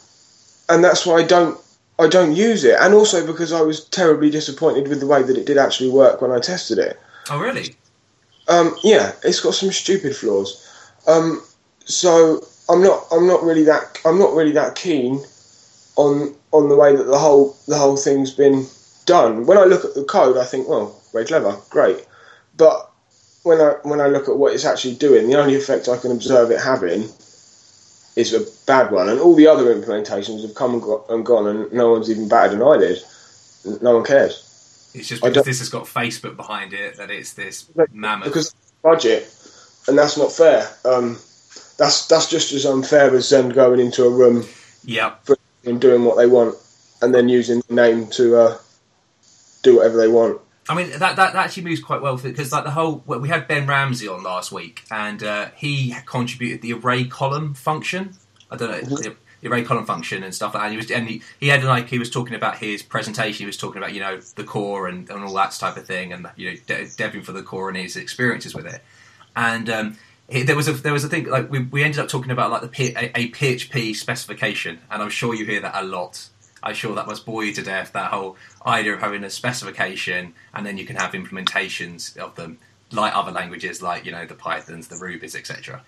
and that's why I don't I don't use it, and also because I was terribly disappointed with the way that it did actually work when I tested it. Oh, really? Um, yeah, it's got some stupid flaws. Um, so. I'm not. I'm not really that. I'm not really that keen on on the way that the whole the whole thing's been done. When I look at the code, I think, well, very clever, great. But when I when I look at what it's actually doing, the only effect I can observe it having is a bad one. And all the other implementations have come and, got, and gone, and no one's even batted an eyelid. No one cares. It's just because this has got Facebook behind it that it's this mammoth. Because budget, and that's not fair. Um, That's that's just as unfair as them going into a room yep. and doing what they want and then using the name to uh, do whatever they want. I mean, that, that, that actually moves quite well because like the whole well, we had Ben Ramsey on last week, and uh, he contributed the array column function. I don't know. Mm-hmm. array column function and stuff like that. And he was, and he, he had like he was talking about his presentation. He was talking about you know the core and, and all that type of thing, and you know de- debbing for the core and his experiences with it. And um, he, there was a there was a thing like we, we ended up talking about like the P, a, a P H P specification, and I'm sure you hear that a lot. I'm sure that must bore you to death. That whole idea of having a specification and then you can have implementations of them, like other languages, like you know the Pythons, the Rubies, et cetera.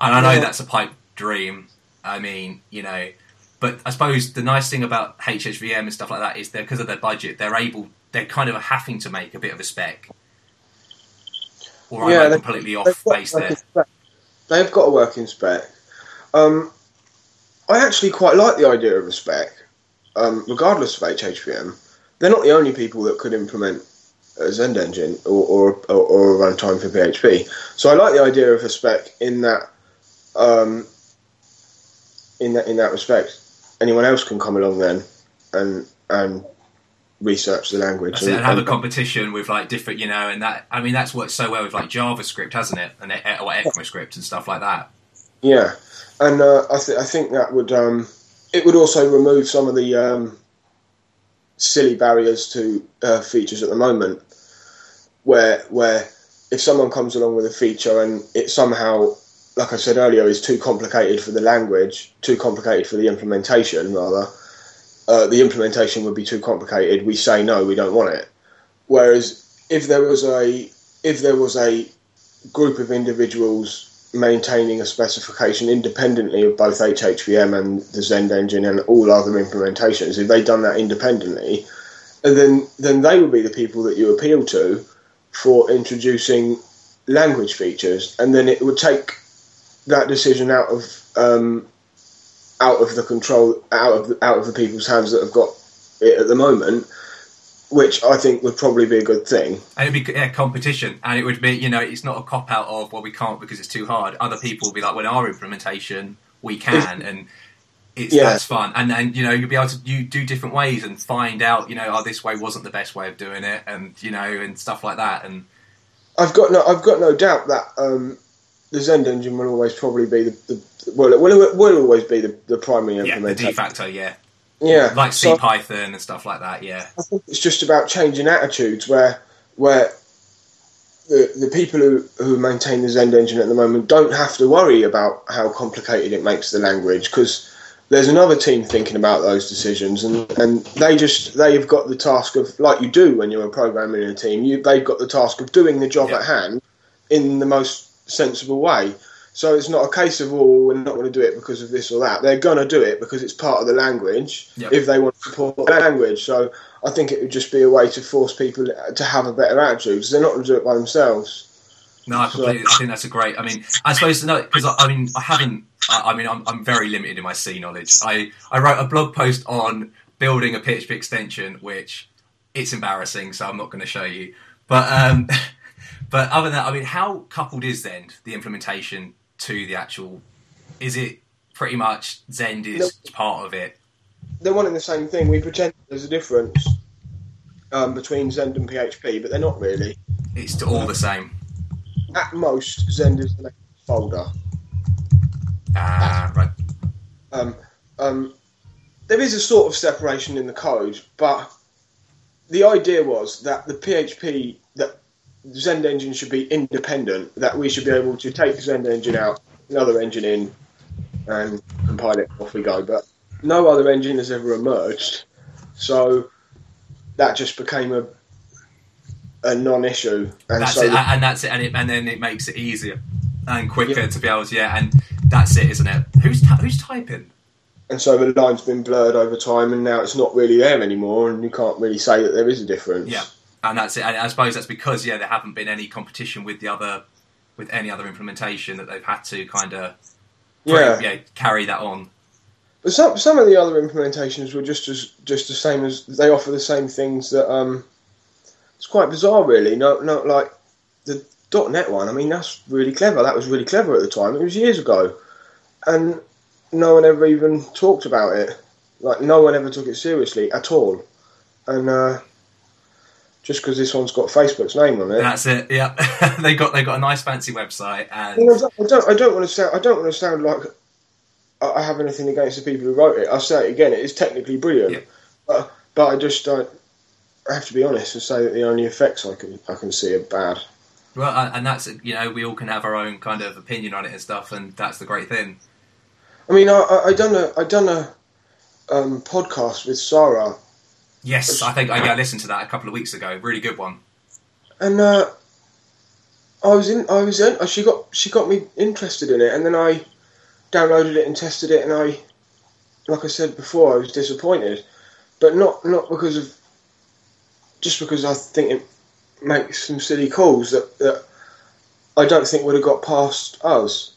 And I know yeah. that's a pipe dream. I mean, you know, but I suppose the nice thing about H H V M and stuff like that is that because of their budget, they're able, they're kind of having to make a bit of a spec. Or yeah, I'm like completely off base there. They've got a working spec. Um, I actually quite like the idea of a spec, um, regardless of H H V M. They're not the only people that could implement a Zend engine or, or, or a runtime for P H P. So I like the idea of a spec in that... Um, in that in that respect, anyone else can come along then and and research the language and, and have and, a competition with like different, you know, and that I mean that's worked so well with like JavaScript, hasn't it, and or ECMAScript and stuff like that. Yeah, and uh, I th- I think that would um, it would also remove some of the um, silly barriers to uh, features at the moment, where where if someone comes along with a feature and it somehow, like I said earlier, is too complicated for the language, too complicated for the implementation, rather. Uh, the implementation would be too complicated. We say no, we don't want it. Whereas if there was a if there was a group of individuals maintaining a specification independently of both H H V M and the Zend engine and all other implementations, if they'd done that independently, then then they would be the people that you appeal to for introducing language features, and then it would take that decision out of um, out of the control, out of the, out of the people's hands that have got it at the moment, which I think would probably be a good thing. And it'd be a yeah, competition, and it would be, you know, it's not a cop out of well we can't because it's too hard. Other people will be like, well, in our implementation we can, it's, and it's yeah. that's fun. And and you know you'll be able to you do different ways and find out you know oh this way wasn't the best way of doing it, and you know and stuff like that. And I've got no I've got no doubt that. Um, The Zend engine will always probably be the, the well, it will, it will always be the, the primary implementation. Yeah, the de facto, yeah, yeah, like C so, Python and stuff like that. Yeah, I think it's just about changing attitudes where where the the people who, who maintain the Zend engine at the moment don't have to worry about how complicated it makes the language, because there's another team thinking about those decisions, and, and they just they've got the task of, like you do when you're programming in a team, you they've got the task of doing the job yeah. at hand in the most sensible way. So it's not a case of, oh, we're not going to do it because of this or that. They're going to do it because it's part of the language yep. if they want to support the language. So I think it would just be a way to force people to have a better attitude, because they're not going to do it by themselves. No, I completely so. I think that's a great... I mean, I suppose... no, because I, I mean, I haven't... I, I mean, I'm, I'm very limited in my C knowledge. I, I wrote a blog post on building a P H P extension, which it's embarrassing, so I'm not going to show you. But... um But other than that, I mean, how coupled is Zend, the implementation, to the actual... Is it pretty much Zend is no, part of it? They're one and the same thing. We pretend there's a difference um, between Zend and P H P, but they're not really. It's all the same. At most, Zend is the next folder. Ah, right. Um, um, there is a sort of separation in the code, but the idea was that the P H P... that Zend engine should be independent, that we should be able to take Zend engine out, another engine in, and compile it, off we go. But no other engine has ever emerged, so that just became a a non-issue. And that's so it, and that's it, and, it, and then it makes it easier and quicker yeah. to be able to, yeah, and that's it, isn't it? Who's ta- who's typing? And so the line's been blurred over time, and now it's not really there anymore, and you can't really say that there is a difference. Yeah. And that's it. And I suppose that's because, yeah, there haven't been any competition with the other, with any other implementation that they've had to kind of yeah. yeah carry that on. But some some of the other implementations were just as just the same as they offer the same things that um, it's quite bizarre really. No, no, like the .dot net one. I mean, that's really clever. That was really clever at the time. It was years ago, and no one ever even talked about it. Like no one ever took it seriously at all, and. Uh, Just because this one's got Facebook's name on it. That's it. Yeah, they got they got a nice fancy website. And I don't I don't, I don't want to sound I don't want to sound like I have anything against the people who wrote it. I'll say it again, it is technically brilliant. Yeah. But, but I just don't... I have to be honest and say that the only effects I can I can see are bad. Well, and that's, you know, we all can have our own kind of opinion on it and stuff, and that's the great thing. I mean, I, I done a I done a um, podcast with Sarah. Yes, I think I, yeah, I listened to that a couple of weeks ago. Really good one. And uh, I was in. I was in. She got she got me interested in it, and then I downloaded it and tested it, and I, like I said before, I was disappointed, but not not because of. Just because I think it makes some silly calls that, that I don't think would have got past us.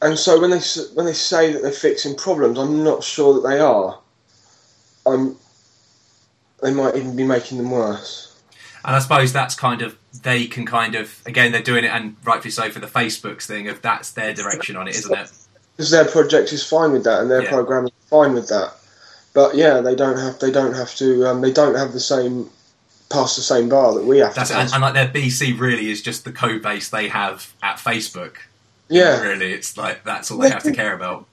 And so when they when they say that they're fixing problems, I'm not sure that they are. I'm. They might even be making them worse. And I suppose that's kind of, they can kind of, again, they're doing it, and rightfully so, for the Facebook's thing, if that's their direction on it, isn't it? Because their project is fine with that, and their yeah. program is fine with that. But yeah, they don't have they don't have to um, they don't have the same pass the same bar that we have. That's to pass. It. And, and like their B C really is just the code base they have at Facebook. Yeah, really, it's like that's all they, they have do, to care about.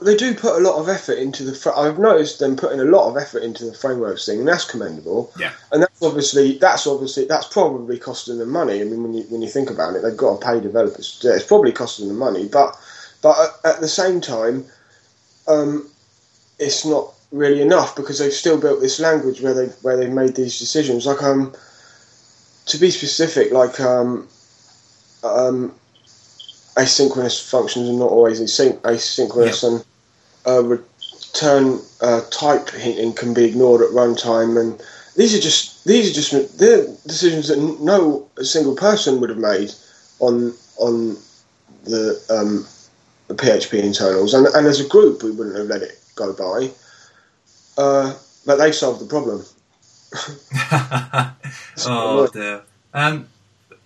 They do put a lot of effort into the. Fra- I've noticed them putting a lot of effort into the frameworks thing, and that's commendable. Yeah, and that's obviously that's obviously that's probably costing them money. I mean, when you when you think about it, they've got to pay developers to do it. It's probably costing them money, but but at, at the same time, um, it's not. Really enough, because they've still built this language where they where they've made these decisions. Like um, to be specific, like um, um, asynchronous functions are not always async- asynchronous, yeah. and uh, return uh, type hinting can be ignored at runtime. And these are just these are just they're decisions that no single person would have made on on the um, the P H P internals, and and as a group we wouldn't have let it go by. Uh, but they solved the problem. oh dear. Um,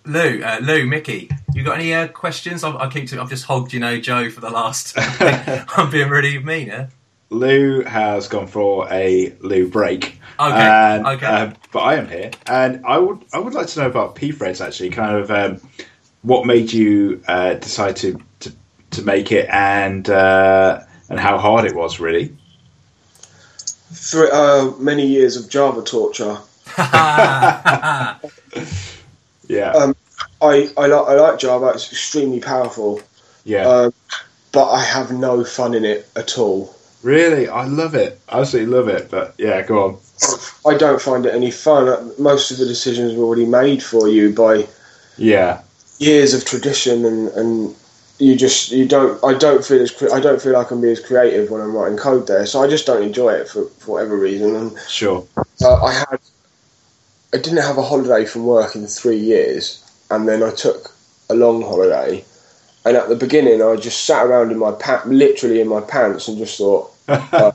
Lou, uh, Lou, Mickey, you got any uh, questions? I, I keep. To, I've just hogged, you know, Joe for the last. I'm being really mean, eh? Lou has gone for a Lou break. Okay. And, okay. Uh, but I am here, and I would. I would like to know about pthreads. Actually, kind of um, what made you uh, decide to, to to make it, and uh, and how hard it was, really. Through uh, many years of Java torture. yeah. Um, I, I, like, I like Java. It's extremely powerful. Yeah. Um, but I have no fun in it at all. Really? I love it. I absolutely love it. But yeah, go on. I don't find it any fun. Most of the decisions were already made for you by yeah years of tradition, and, and you just you don't. I don't feel as I don't feel I can be as creative when I'm writing code there. So I just don't enjoy it for, for whatever reason. And, sure. Uh, I had I didn't have a holiday from work in three years, and then I took a long holiday. And at the beginning, I just sat around in my pa- literally in my pants, and just thought, uh,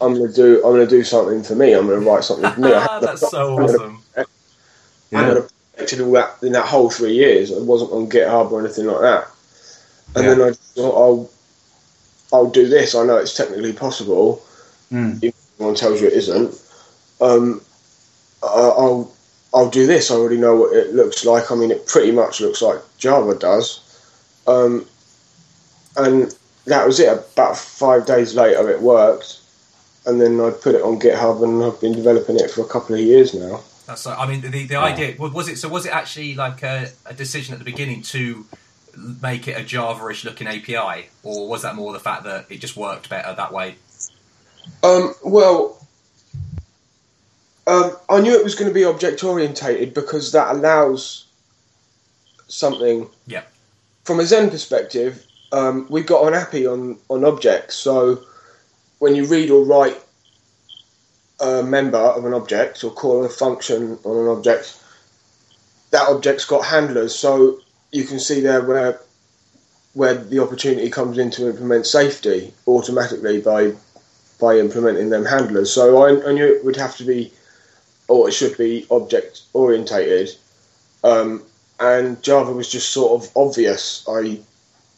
I'm gonna do I'm gonna do something for me. I'm gonna write something for me. That's I, so I'm awesome. Gonna, yeah. I'm gonna do all that in that whole three years. I wasn't on GitHub or anything like that. And yeah. then I thought, I'll, I'll do this. I know it's technically possible. Mm. If anyone tells you it isn't, um, I'll I'll do this. I already know what it looks like. I mean, it pretty much looks like Java does. Um, and that was it. About five days later, it worked. And then I put it on GitHub, and I've been developing it for a couple of years now. That's. Like, I mean, the the yeah. idea was it. So was it actually like a, a decision at the beginning to make it a Java-ish looking A P I, or was that more the fact that it just worked better that way? Um, well, um, I knew it was going to be object-orientated because that allows something. Yeah. From a Zen perspective, um, we've got an A P I on, on objects, so when you read or write a member of an object or call a function on an object, that object's got handlers, so you can see there where where the opportunity comes in to implement safety automatically by by implementing them handlers. So I, I knew it would have to be, or it should be, object orientated. Um, and Java was just sort of obvious. I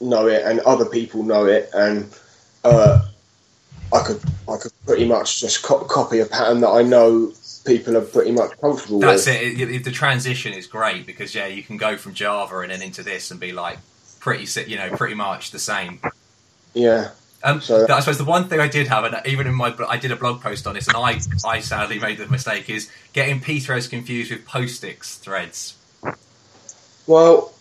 know it, and other people know it, and uh, I could I could pretty much just co- copy a pattern that I know people are pretty much comfortable That's with. That's it. The transition is great because, yeah, you can go from Java and then into this and be like pretty, you know, pretty much the same. Yeah. Um, so, I suppose the one thing I did have, and even in my, I did a blog post on this, and I, I sadly made the mistake, is getting pthreads confused with Postix threads. Well,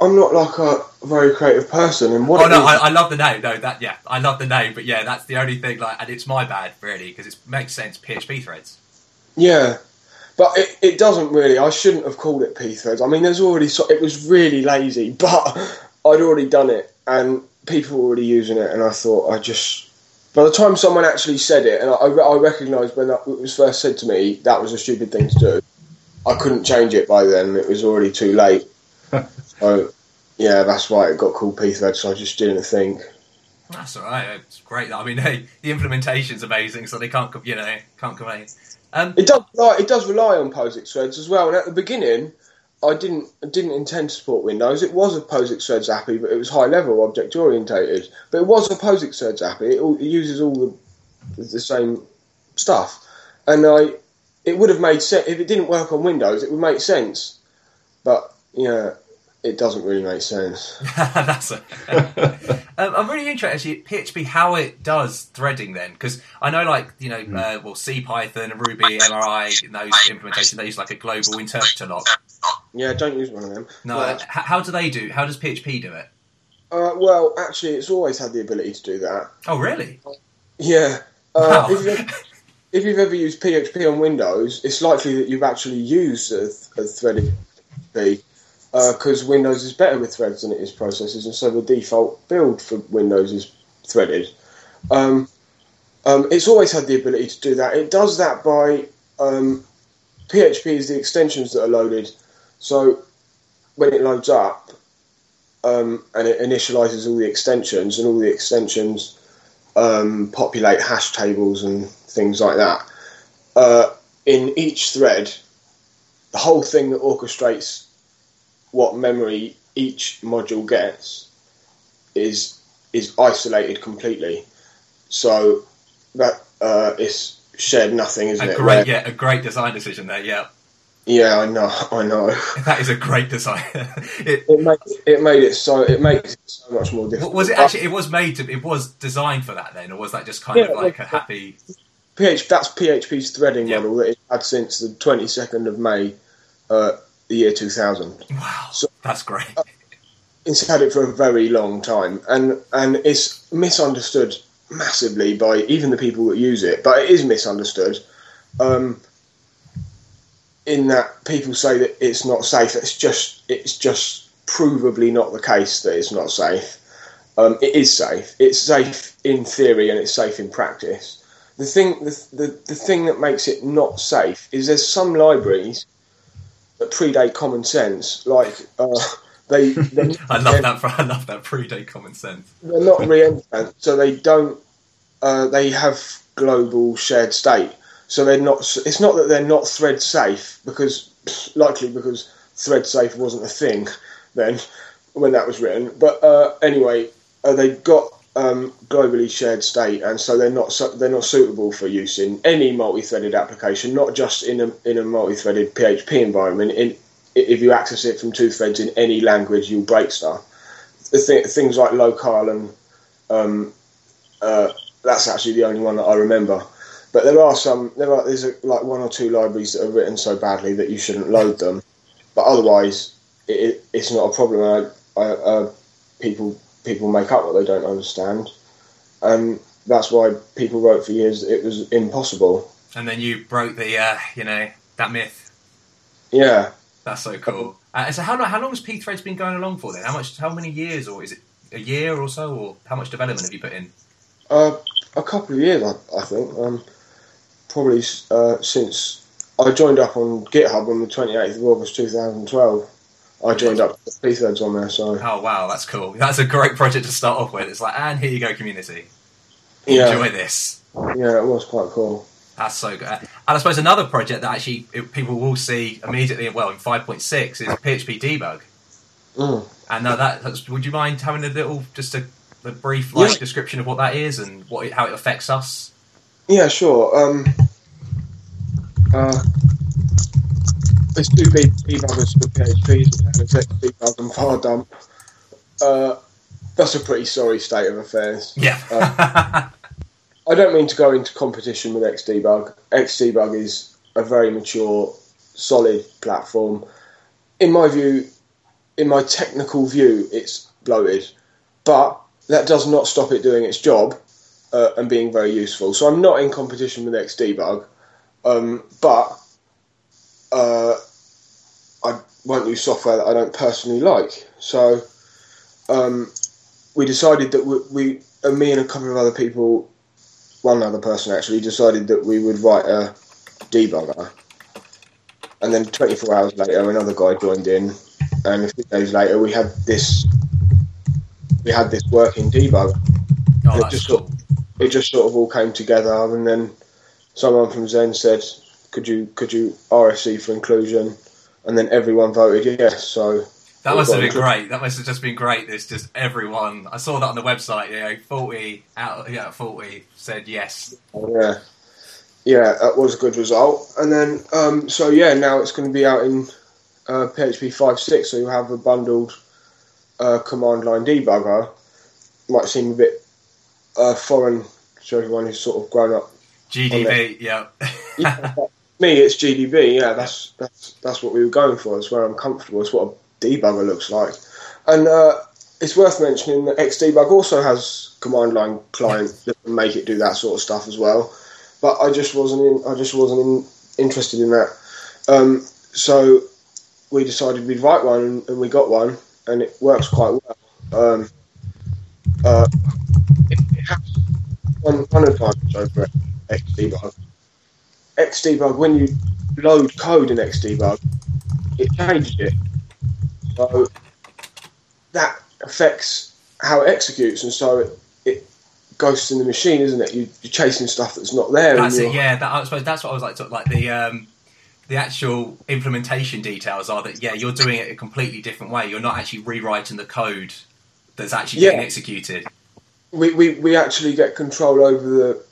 I'm not like a very creative person, and what? Oh no, I, I love the name. No, that yeah, I love the name, but yeah, that's the only thing. Like, and it's my bad really, because it makes sense. P H P threads. Yeah, but it, it doesn't really. I shouldn't have called it pthreads. I mean, there's already so, it was really lazy, but I'd already done it and people were already using it, and I thought I just. By the time someone actually said it, and I, I recognised when that, it was first said to me, that was a stupid thing to do. I couldn't change it by then; it was already too late. So, yeah, that's why it got called pthread. So I just didn't think. That's all right. It's great. I mean, hey, the implementation's amazing, so they can't, you know, can't complain. Um, it does. Like, it does rely on POSIX threads as well. And at the beginning, I didn't I didn't intend to support Windows. It was a POSIX threads appy, but it was high level, object orientated. But it was a POSIX threads appy. It, all, it uses all the the same stuff, and I it would have made sense if it didn't work on Windows. It would make sense, but. Yeah, it doesn't really make sense. That's a, um, I'm really interested, actually, P H P, how it does threading then, because I know, like, you know, uh, well, C, Python, Ruby, M R I, in those implementations, they use, like, a global interpreter lock. Yeah, don't use one of them. No, well, how, how do they do? How does P H P do it? Uh, well, actually, it's always had the ability to do that. Oh, really? Yeah. Uh, wow. If you have, if you've ever used P H P on Windows, it's likely that you've actually used a, a threading P H P. Because uh, Windows is better with threads than it is processes, and so the default build for Windows is threaded. Um, um, it's always had the ability to do that. It does that by um, P H P is the extensions that are loaded. So when it loads up um, and it initializes all the extensions, and all the extensions um, populate hash tables and things like that. Uh, in each thread, the whole thing that orchestrates what memory each module gets is is isolated completely, so that uh, it's shared nothing, isn't a it? Great, yeah, a great design decision there. Yeah, yeah, I know, I know. That is a great design. it, it, made, it made it so it makes it so much more difficult. Was it actually? It was made to. It was designed for that then, or was that just kind yeah, of like a happy? P H P. That's P H P's threading yeah. model that it's had since the twenty-second of May. Uh, The year two thousand. Wow, so, that's great. Uh, it's had it for a very long time, and and it's misunderstood massively by even the people that use it. But it is misunderstood, um, in that people say that it's not safe. It's just it's just provably not the case that it's not safe. Um, it is safe. It's safe in theory, and it's safe in practice. The thing the the, the thing that makes it not safe is there's some libraries that predate common sense, like uh, they. they I love that. I love that predate common sense. They're not re-entrant, so they don't. Uh, they have global shared state, so they're not. It's not that they're not thread safe, because likely because thread safe wasn't a thing then when that was written. But uh, anyway, uh, they got um, globally shared state, and so they're not. Su- they're not suitable for use in any multi-threaded application, not just in a in a multi-threaded P H P environment. In, if you access it from two threads in any language, you'll break stuff. The th- things like locale and um, uh, that's actually the only one that I remember. But there are some. There are there's a, like one or two libraries that are written so badly that you shouldn't load them. But otherwise, it, it's not a problem. I, I uh, people. People make up what they don't understand, and um, that's why people wrote for years that it was impossible. And then you broke the, uh, you know, that myth. Yeah, that's so cool. Uh, so how long? How long has pthreads been going along for then? How much? How many years? Or is it a year or so? Or how much development have you put in? Uh, a couple of years, I, I think. Um, probably uh, since I joined up on GitHub on the twenty-eighth of August two thousand twelve. I joined up with pthreads on there, so... Oh, wow, that's cool. That's a great project to start off with. It's like, and here you go, community. Yeah. Enjoy this. Yeah, it was quite cool. That's so good. And I suppose another project that actually people will see immediately, well, in five point six, is P H P Debug. Mm. And now that, that's, would you mind having a little, just a, a brief like, yeah. description of what that is and what it, how it affects us? Yeah, sure. Um, uh... There's two big debuggers for P H P, an effective debug and fire dump. Uh, that's a pretty sorry state of affairs. Yeah. uh, I don't mean to go into competition with Xdebug. Xdebug is a very mature, solid platform. In my view, in my technical view, it's bloated. But that does not stop it doing its job uh, and being very useful. So I'm not in competition with Xdebug, um, but uh, I won't use software that I don't personally like. So um, we decided that we, we and me and a couple of other people, one other person actually, decided that we would write a debugger. And then twenty-four hours later, another guy joined in, and a few days later, we had this we had this working debug. Oh, it, just cool. sort of, it just sort of all came together, and then someone from Zen said, "Could you could you R F C for inclusion?" And then everyone voted yes. So that must have been included. Great. That must have just been great. There's just everyone. I saw that on the website. Yeah, you know, forty out. Yeah, forty said yes. Yeah. Yeah, that was a good result. And then, um, so yeah, now it's going to be out in uh, P H P five point six, so you'll have a bundled uh, command line debugger. Might seem a bit uh, foreign to everyone who's sort of grown up. G D B, yeah. Yeah, me, it's G D B, yeah, that's, that's that's what we were going for. It's where I'm comfortable. It's what a debugger looks like. And uh, it's worth mentioning that Xdebug also has command line client that can make it do that sort of stuff as well. But I just wasn't in, I just wasn't in, interested in that. Um, so we decided we'd write one, and, and we got one, and it works quite well. Um, uh, it, it has one, one advantage over Xdebug. Xdebug, when you load code in Xdebug, it changes it. So that affects how it executes, and so it... it ghosts in the machine, isn't it? You, you're chasing stuff that's not there. That's it, yeah. That, I suppose that's what I was like. To, like the um, the actual implementation details are that yeah, you're doing it a completely different way. You're not actually rewriting the code that's actually yeah. getting executed. We, we we actually get control over the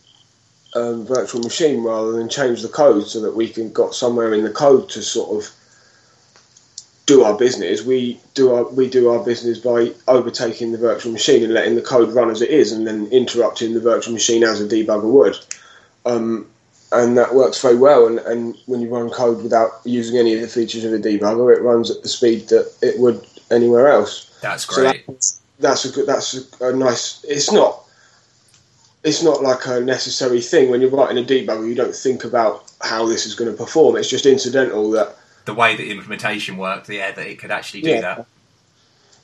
um, virtual machine rather than change the code, so that we can got somewhere in the code to sort of do our business. We do our we do our business by overtaking the virtual machine and letting the code run as it is, and then interrupting the virtual machine as a debugger would. Um, and that works very well. And, and when you run code without using any of the features of a debugger, it runs at the speed that it would anywhere else. That's great. So that, that's a good. That's a, a nice. It's not. It's not like a necessary thing when you're writing a debugger. You don't think about how this is going to perform. It's just incidental that. The way that the implementation worked, yeah, that it could actually do yeah. that.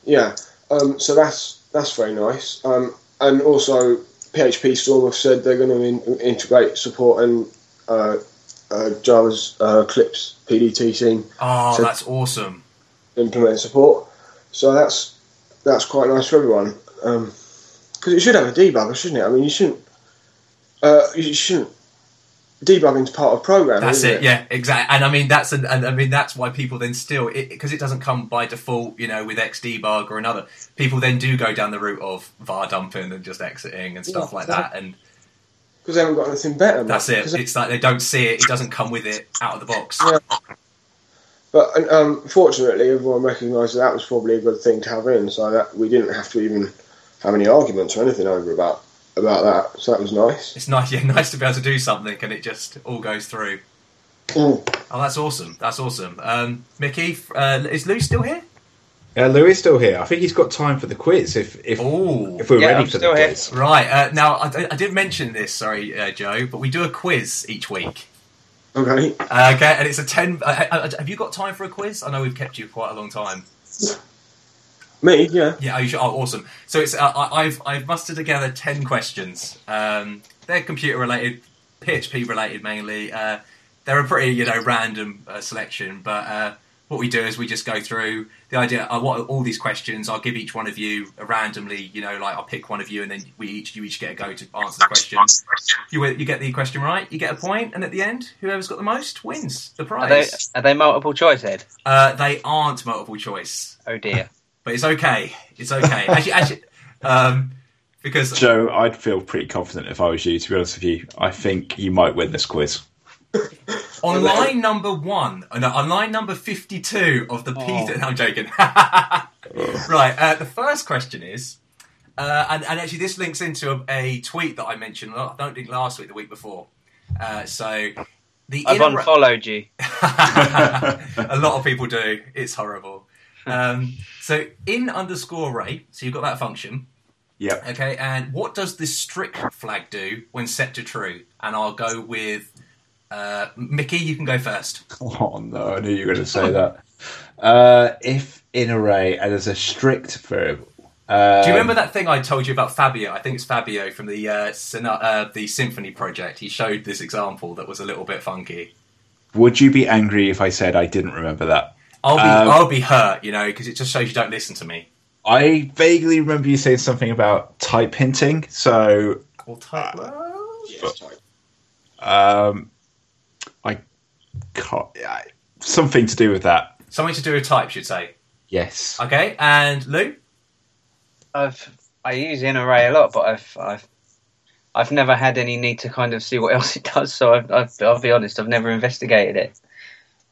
Yeah, um, so that's that's very nice. Um, and also, P H P Storm have said they're going to in- integrate support and uh, uh, Java's uh, Clips P D T team. Oh, so that's awesome! Implement support, so that's that's quite nice for everyone. Because um, it should have a debugger, shouldn't it? I mean, you shouldn't. Uh, you shouldn't. Debugging's part of programming. That's isn't it, it, yeah, exactly. And I mean, that's an, and I mean that's why people then still because it, it doesn't come by default, you know, with Xdebug or another. People then do go down the route of var dumping and just exiting and stuff yeah, like that, and because they haven't got anything better. That's man. it. It's like they don't see it; it doesn't come with it out of the box. Yeah. But and, um, fortunately, everyone recognised that that was probably a good thing to have in, so that we didn't have to even have any arguments or anything over about. about that, so that was nice. It's nice, yeah, nice to be able to do something, and it just all goes through. Mm. Oh, that's awesome! That's awesome. Um, Mickey, uh, is Lou still here? Uh, Lou is still here. I think he's got time for the quiz. If if, if we're yeah, ready I'm for the quiz, here. Right? Uh, now, I, I did mention this. Sorry, uh, Joe, but we do a quiz each week. Okay. Uh, okay, and it's a ten. Uh, uh, have you got time for a quiz? I know we've kept you quite a long time. Me, yeah. Yeah, oh, oh awesome. So it's uh, I've I've mustered together ten questions. Um, they're computer related, P H P related mainly. Uh, they're a pretty you know random uh, selection, but uh, what we do is we just go through the idea. I want all these questions. I'll give each one of you a randomly, you know, like I'll pick one of you, and then we each you each get a go to answer the question. You you get the question right, you get a point, and at the end, whoever's got the most wins the prize. Are they, are they multiple choice, Ed? Uh, they aren't multiple choice. Oh dear. But it's okay. It's okay. Actually, actually, um, because Joe, I'd feel pretty confident if I was you. To be honest with you, I think you might win this quiz. On line number one, no, on line number fifty-two of the Peter. Oh. No, I'm joking. Right. Uh, the first question is: Uh, and, and actually, this links into a, a tweet that I mentioned, I don't think last week, the week before. Uh, so the I've inter- unfollowed you. A lot of people do. It's horrible. Um, so in underscore rate, so you've got that function. Yeah. Okay, and what does this strict flag do when set to true? And I'll go with uh, Mickey, you can go first. Oh, no, I knew you were going to say that. Uh, if in array and as a strict variable. Um, do you remember that thing I told you about Fabio? I think it's Fabio from the uh, Syn- uh, the Symphony project. He showed this example that was a little bit funky. Would you be angry if I said I didn't remember that? I'll be um, I'll be hurt, you know, because it just shows you don't listen to me. I vaguely remember you saying something about type hinting, so... Or type... Uh, yes, type. Um, I can't... I, something to do with that. Something to do with types, you'd say? Yes. Okay, and Lou? I've I use inArray a lot, but I've I've I've never had any need to kind of see what else it does. So I've, I've, I'll be honest, I've never investigated it,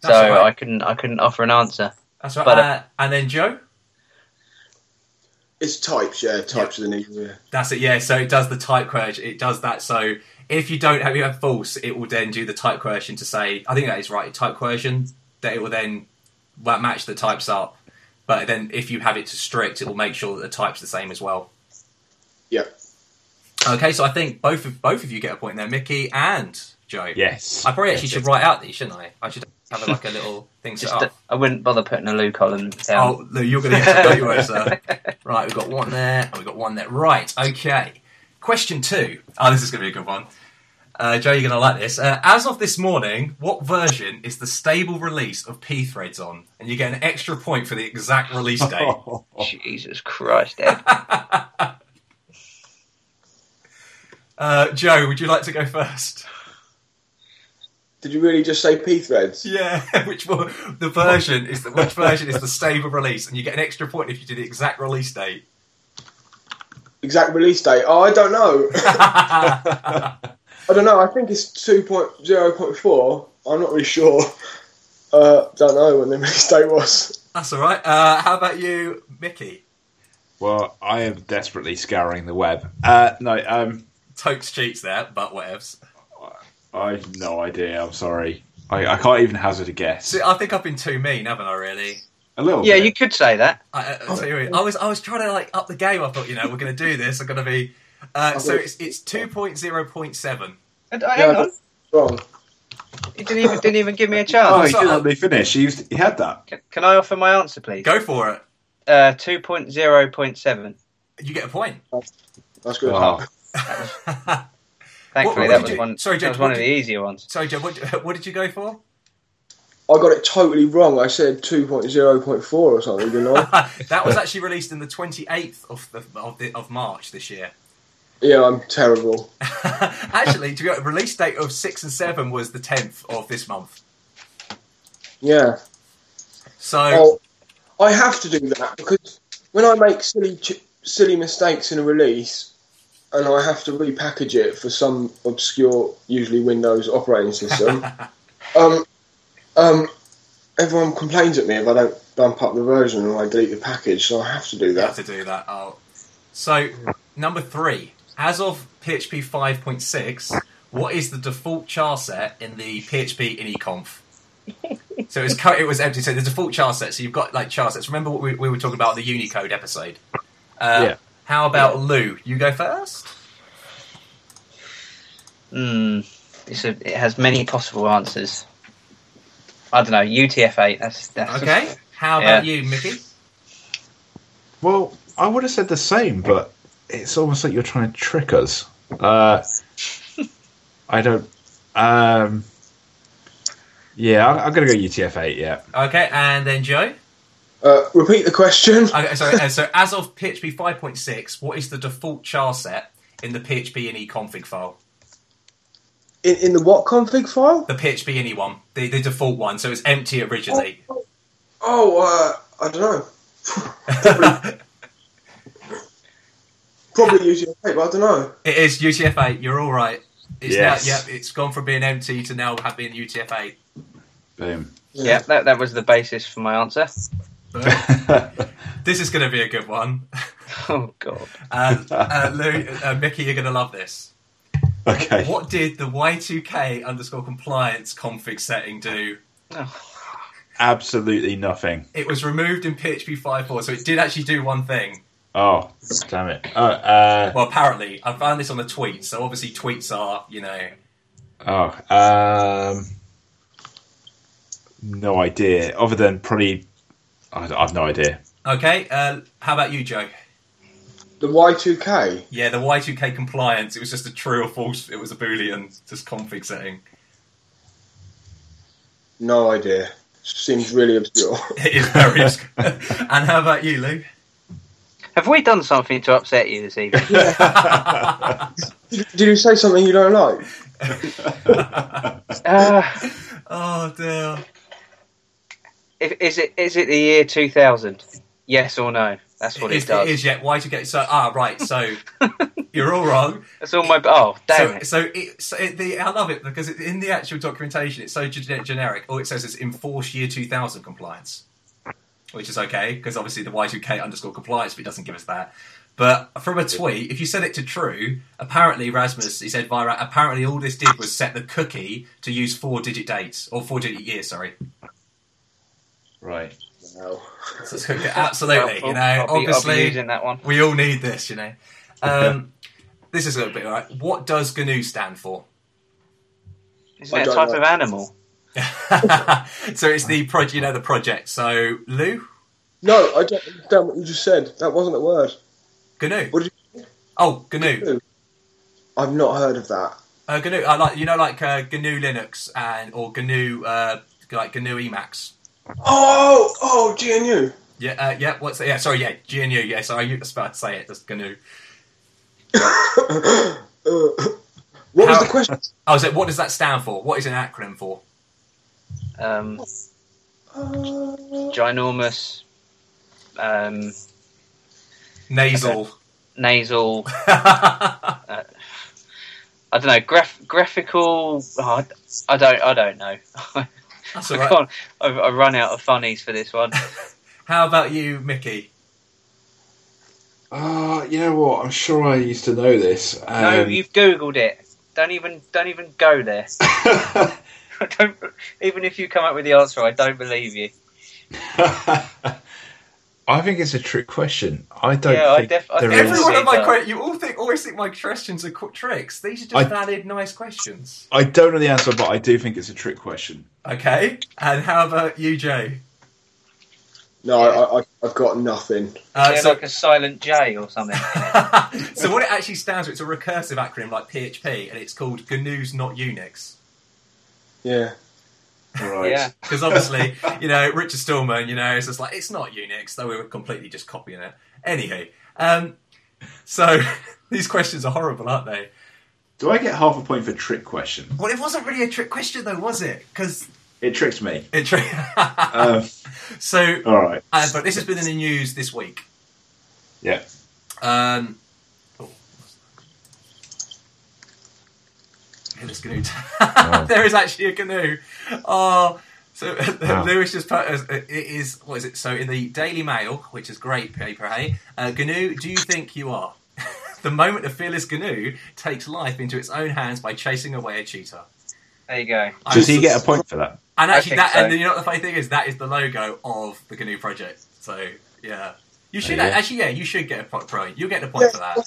that's so right. I couldn't I couldn't offer an answer. That's right. But, uh, uh, and then Joe, it's types, yeah, types yeah. Are the need. Yeah. That's it, yeah. So it does the type coercion. It does that. So if you don't have you have false, it will then do the type coercion to say. I think that is right. Type coercion that it will then match the types up. But then if you have it to strict, it will make sure that the type's the same as well. Yeah. Okay, so I think both of both of you get a point there, Mickey and Joe. Yes. I probably actually yes, should yes. write out these, shouldn't I? I should have like a little thing set up. A, I wouldn't bother putting a Lou column down. Oh, Lou, you're going to get to go, sir. Right, we've got one there, and we've got one there. Right, okay. Question two. Oh, this is going to be a good one. Uh, Joe, you're going to like this. Uh, as of this morning, what version is the stable release of pthreads on? And you get an extra point for the exact release date. Oh, Jesus Christ, Ed. uh, Joe, would you like to go first? Did you really just say pthreads? Yeah. Which one? The version is the which version is the stable release, and you get an extra point if you do the exact release date. Exact release date? Oh, I don't know. I don't know, I think it's two point oh point four. I'm not really sure. Uh, don't know when the release date was. That's all right. Uh, how about you, Mickey? Well, I am desperately scouring the web. Uh, no, um... Tokes cheats there, but whatevs. I have no idea, I'm sorry. I, I can't even hazard a guess. See, I think I've been too mean, haven't I, really? A little yeah, bit. Yeah, you could say that. I, uh, sorry, I was I was trying to, like, up the game. I thought, you know, we're going to do this. I'm going to be... Uh, so it's it's two point zero point seven. And, uh, hang yeah, on, wrong. He didn't even didn't even give me a chance. Oh, he didn't let me finish. He, used, he had that. Can, can I offer my answer, please? Go for it. Uh, two point zero point seven. You get a point. That's good. Wow. That was, thankfully, what, what that was you, one. Sorry, Joe, that was one of the you, easier ones. Sorry, Joe. What, what did you go for? I got it totally wrong. I said two point oh point four or something. Didn't I? That was actually released on the twenty eighth of the of the of March this year. Yeah, I'm terrible. Actually, to be honest, release date of six and seven was the tenth of this month. Yeah. So, oh, I have to do that because when I make silly, ch- silly mistakes in a release, and I have to repackage it for some obscure, usually Windows operating system, um, um, everyone complains at me if I don't bump up the version or I delete the package. So I have to do that. You have to do that. Oh, so number three. As of P H P five point six, what is the default char set in the P H P inconf? So it was, co- it was empty. So the default char set, so you've got like char sets. Remember what we, we were talking about in the Unicode episode? Uh, yeah. How about yeah. Lou? You go first? Mm, it's a, it has many possible answers. I don't know, U T F eight. That's, that's okay. Just, how about yeah. you, Mickey? Well, I would have said the same, but... It's almost like you're trying to trick us. Uh, I don't... Um, yeah, I'm, I'm going to go U T F eight, yeah. Okay, and then Joe? Uh, repeat the question. Okay, sorry, so as of P H P five point six, what is the default char set in the P H P N E config file? In, in the what config file? The P H P N E one, the, the default one, so it's empty originally. Oh, oh uh, I don't know. Probably U T F eight, but I don't know. It is U T F eight. You're all right. It's yes. Now, yeah, it's gone from being empty to now being U T F eight. Boom. Yeah, yeah that, that was the basis for my answer. This is going to be a good one. Oh, God. Um, uh, Lou, uh, Mickey, you're going to love this. Okay. What did the Y two K underscore compliance config setting do? Oh. Absolutely nothing. It was removed in P H P five point four, so it did actually do one thing. Oh, damn it. Oh, uh, well, apparently. I found this on the tweet, so obviously tweets are, you know... Oh, um... no idea. Other than probably... I, I have no idea. Okay, uh, how about you, Joe? The Y two K? Yeah, the Y two K compliance. It was just a true or false. It was a Boolean, just config setting. No idea. Seems really obscure. It is very obscure. And how about you, Lou? Have we done something to upset you this evening? Yeah. did, did you say something you don't like? uh, oh, dear. If, is it is it the year two thousand? Yes or no? That's what it, it is, does. It is, yeah. Why to get so? Ah, right. So you're all wrong. That's all my. Oh, damn so, it. So, it, so it, the, I love it because it, in the actual documentation, it's so g- generic. All it says is enforce year two thousand compliance, which is okay because obviously the Y two K underscore compliance, but it doesn't give us that. But from a tweet, if you set it to true, apparently Rasmus, he said, via, apparently all this did was set the cookie to use four digit dates or four digit years. Sorry. Right. No. Absolutely, you know. I'll be, obviously, that one. We all need this, you know. Um, this is a little bit all right. What does G N U stand for? Isn't it a type know. of animal? So it's the pro- you know, the project. So Lou? No, I don't understand what you just said. That wasn't a word. G N U. What did you say? Oh, G N U. G N U. I've not heard of that. Uh, G N U, I like you know, like uh, G N U Linux and or G N U uh, like G N U Emacs. Oh, oh, G N U. Yeah, uh, yeah. What's that? Yeah, sorry, yeah, G N U. Yeah, sorry, you was about to say it. That's G N U. uh, what How, was the question? I was like, what does that stand for? What is an acronym for? Um, uh, ginormous. Um, nasal. Nasal. uh, I don't know. Graph, graphical. Oh, I don't. I don't know. That's all right. I can't, I've, I've run out of funnies for this one. How about you, Mickey? Uh, you know what? I'm sure I used to know this. Um... No, you've Googled it. Don't even, don't even go there. don't, even if you come up with the answer, I don't believe you. I think it's a trick question. I don't yeah, think I def- I there think is... Every one of my que- you all think, always think my questions are qu- tricks. These are just I, added nice questions. I don't know the answer, but I do think it's a trick question. Okay. And how about you, Jay? No, yeah. I, I, I've got nothing. Uh, so, like a silent J or something. So what it actually stands for, it's a recursive acronym like P H P, and it's called G N U's Not Unix. Yeah. Right. Yeah. Because obviously, you know, Richard Stallman, you know, it's just like, it's not Unix, though we were completely just copying it. Anywho, um, so these questions are horrible, aren't they? Do I get half a point for trick question? Well, it wasn't really a trick question, though, was it? Because it tricked me. It tricked. um, so, all right. Uh, but this has been in the news this week. Yeah. Um. Oh. There is actually a G N U. Oh, so oh. Lewis just put it is what is it? So in the Daily Mail, which is great paper, hey, uh, G N U, do you think you are? The moment of fearless G N U takes life into its own hands by chasing away a cheetah. There you go. I'm Does he so, get a point for that? And actually, that so. and you know what the funny thing is, that is the logo of the G N U project. So yeah. You should oh, yeah. actually, yeah, you should get a point. You'll get a point yeah, for that.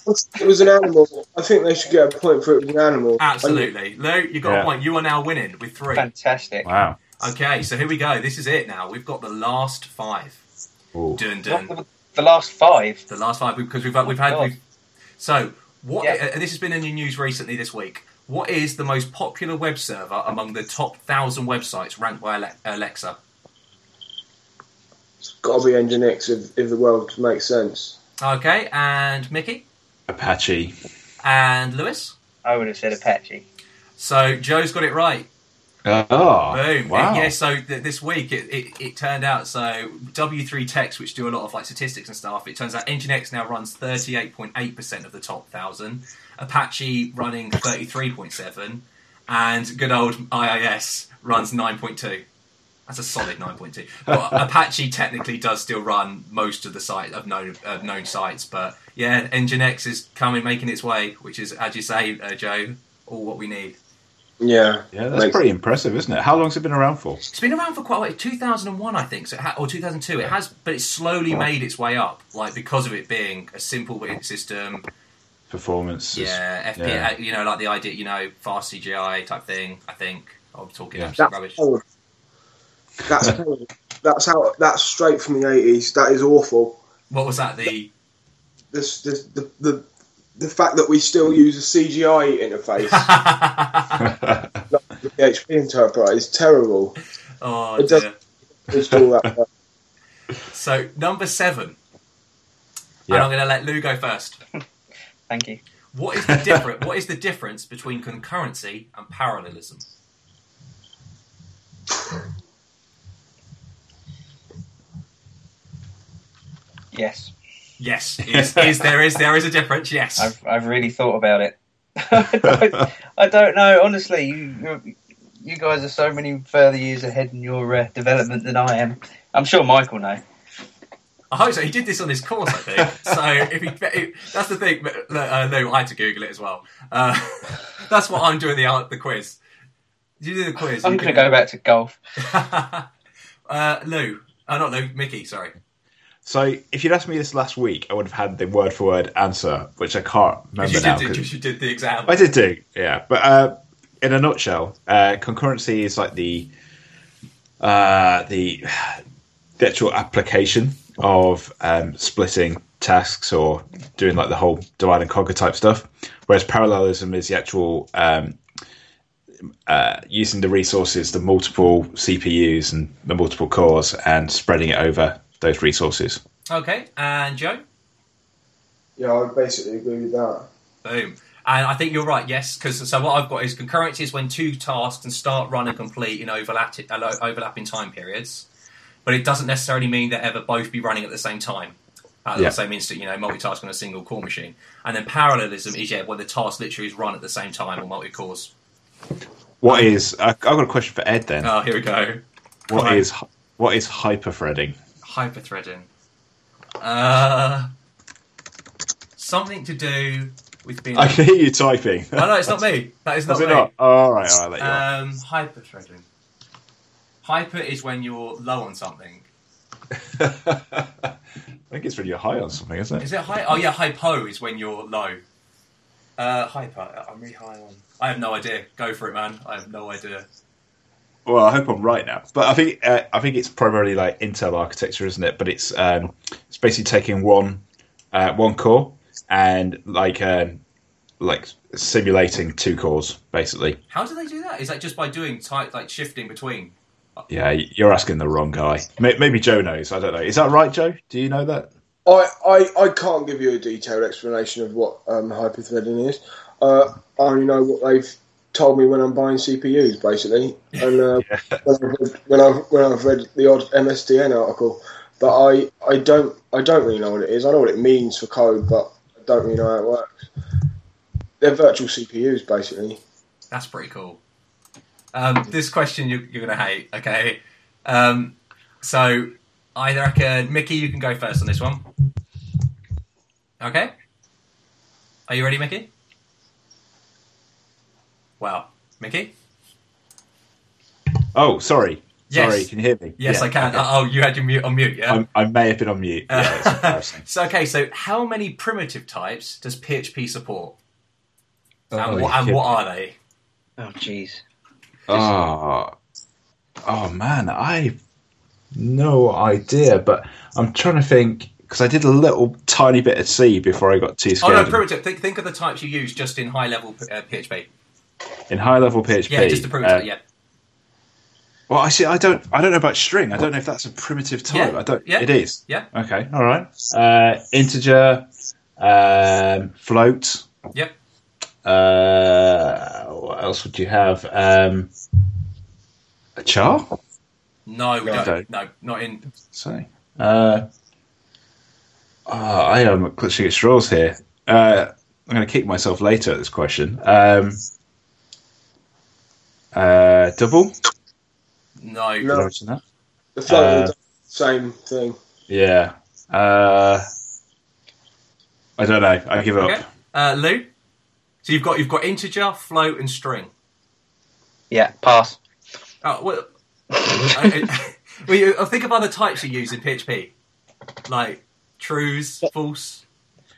It was an animal. I think they should get a point for it was an animal. Absolutely, Lou, you got yeah. a point. You are now winning with three. Fantastic! Wow. Okay, so here we go. This is it now. We've got the last five. Dun, dun. What, the last five. The last five because we've we've had. We've, so what? Yeah. Uh, this has been in the news recently this week. What is the most popular web server among the top thousand websites ranked by Alexa? It's got to be Nginx if, if the world makes sense. Okay, and Mickey? Apache. And Lewis? I would have said Apache. So Joe's got it right. Uh, oh, boom. Wow. Yeah, so th- this week it, it, it turned out, so W three Techs, which do a lot of like statistics and stuff, it turns out Nginx now runs thirty-eight point eight percent of the top one thousand, Apache running thirty-three point seven, and good old I I S runs nine point two. That's a solid nine point two. But Apache technically does still run most of the site of known of known sites. But yeah, Nginx is coming, making its way, which is, as you say, uh, Joe, all what we need. Yeah, yeah, that's pretty impressive, isn't it? How long has it been around for? It's been around for quite a while. two thousand one, I think, so it ha- or two thousand two. It has, but it's slowly made its way up, like because of it being a simple system. Performance, yeah, F P, yeah. You know, like the idea, you know, fast C G I type thing. I think I'm talking yeah. absolute rubbish. Horrible. That's horrible. That's how. That's straight from the eighties. That is awful. What was that? The this, this the the. The fact that we still use a C G I interface, like the P H P interpreter, is terrible. Oh, it dear. Doesn't all that well. So, number seven. Yeah. And I'm going to let Lou go first. Thank you. What is the difference? What is the difference between concurrency and parallelism? Yes. Yes, is, is there is there is a difference? Yes, I've I've really thought about it. I, don't, I don't know, honestly. You you guys are so many further years ahead in your uh, development than I am. I'm sure Mike will know. I hope so. He did this on his course, I think. So if he, if, that's the thing. Uh, no, I had to Google it as well. Uh, that's what I'm doing the the quiz. You do the quiz. I'm going to go back to golf. uh, Lou, oh, not Lou, Mickey. Sorry. So, if you'd asked me this last week, I would have had the word-for-word answer, which I can't remember you now. Did, you did the exam. I did do, yeah. But uh, in a nutshell, uh, concurrency is like the, uh, the the actual application of um, splitting tasks or doing like the whole divide and conquer type stuff, whereas parallelism is the actual um, uh, using the resources, the multiple C P Us and the multiple cores and spreading it over those resources. Okay, and Joe? Yeah, I would basically agree with that. Boom. And I think you're right, yes, because so what I've got is concurrency is when two tasks can start, run, and complete in overlapping, overlapping time periods, but it doesn't necessarily mean they'll ever both be running at the same time, at yeah. the same instant, you know, multitasking on a single core machine. And then parallelism is, yeah, when the task literally is run at the same time on multi-cores. What um, is... I've got a question for Ed then. Oh, here we go. What right. is What is hyperthreading? Hyperthreading. Uh, something to do with being... I can hear you typing. No, no, it's not me. That is not me. Is it not? Oh, all right, all right. Um, hyperthreading. Hyper is when you're low on something. I think it's when you're high on something, isn't it? Is it high? Oh, yeah, hypo is when you're low. Uh, hyper, I'm really high on... I have no idea. Go for it, man. I have no idea. Well, I hope I'm right now, but I think uh, I think it's primarily like Intel architecture, isn't it? But it's um, it's basically taking one uh, one core and like um, like simulating two cores, basically. How do they do that? Is that just by doing type like shifting between? Yeah, you're asking the wrong guy. Maybe Joe knows. I don't know. Is that right, Joe? Do you know that? I I, I can't give you a detailed explanation of what um, hyperthreading is. Uh, I only know what they've told me when I'm buying C P Us, basically, and uh, yeah. when I've when I've read the odd M S D N article, but I, I don't I don't really know what it is. I know what it means for code, but I don't really know how it works. They're virtual C P Us, basically. That's pretty cool. Um, this question you, you're going to hate, okay? Um, so I reckon Mickey, you can go first on this one. Okay, are you ready, Mickey? Wow. Mickey? Oh, sorry. Yes. Sorry, can you hear me? Yes, yeah, I can. Okay. Oh, you had your mute on mute, yeah? I'm, I may have been on mute. Yeah, it's embarrassing. So, okay, so how many primitive types does P H P support? Oh, and, what, and what are they? Oh, jeez. Oh, oh, man, I've no idea, but I'm trying to think, because I did a little tiny bit of C before I got too scared. Oh, no, primitive. Think, think of the types you use just in high-level uh, P H P. In high-level P H P, yeah, just a primitive. Uh, yeah. Well, I see. I don't. I don't know about string. I don't know if that's a primitive type. Yeah, I don't. Yeah, it is. Yeah. Okay. All right. Uh, integer, um, float. Yep. Uh, what else would you have? Um, a char? No, we don't. don't. No, not in. Sorry. Uh, oh, I am clutching at straws here. Uh, I'm going to kick myself later at this question. Um, Uh, double? No. No. That? The floating uh, same thing. Yeah. Uh, I don't know. I give up. Okay. Uh, Lou? So you've got you've got integer, float, and string. Yeah, pass. Oh, well, okay. Well, you, think of other types you use in P H P, like trues, false.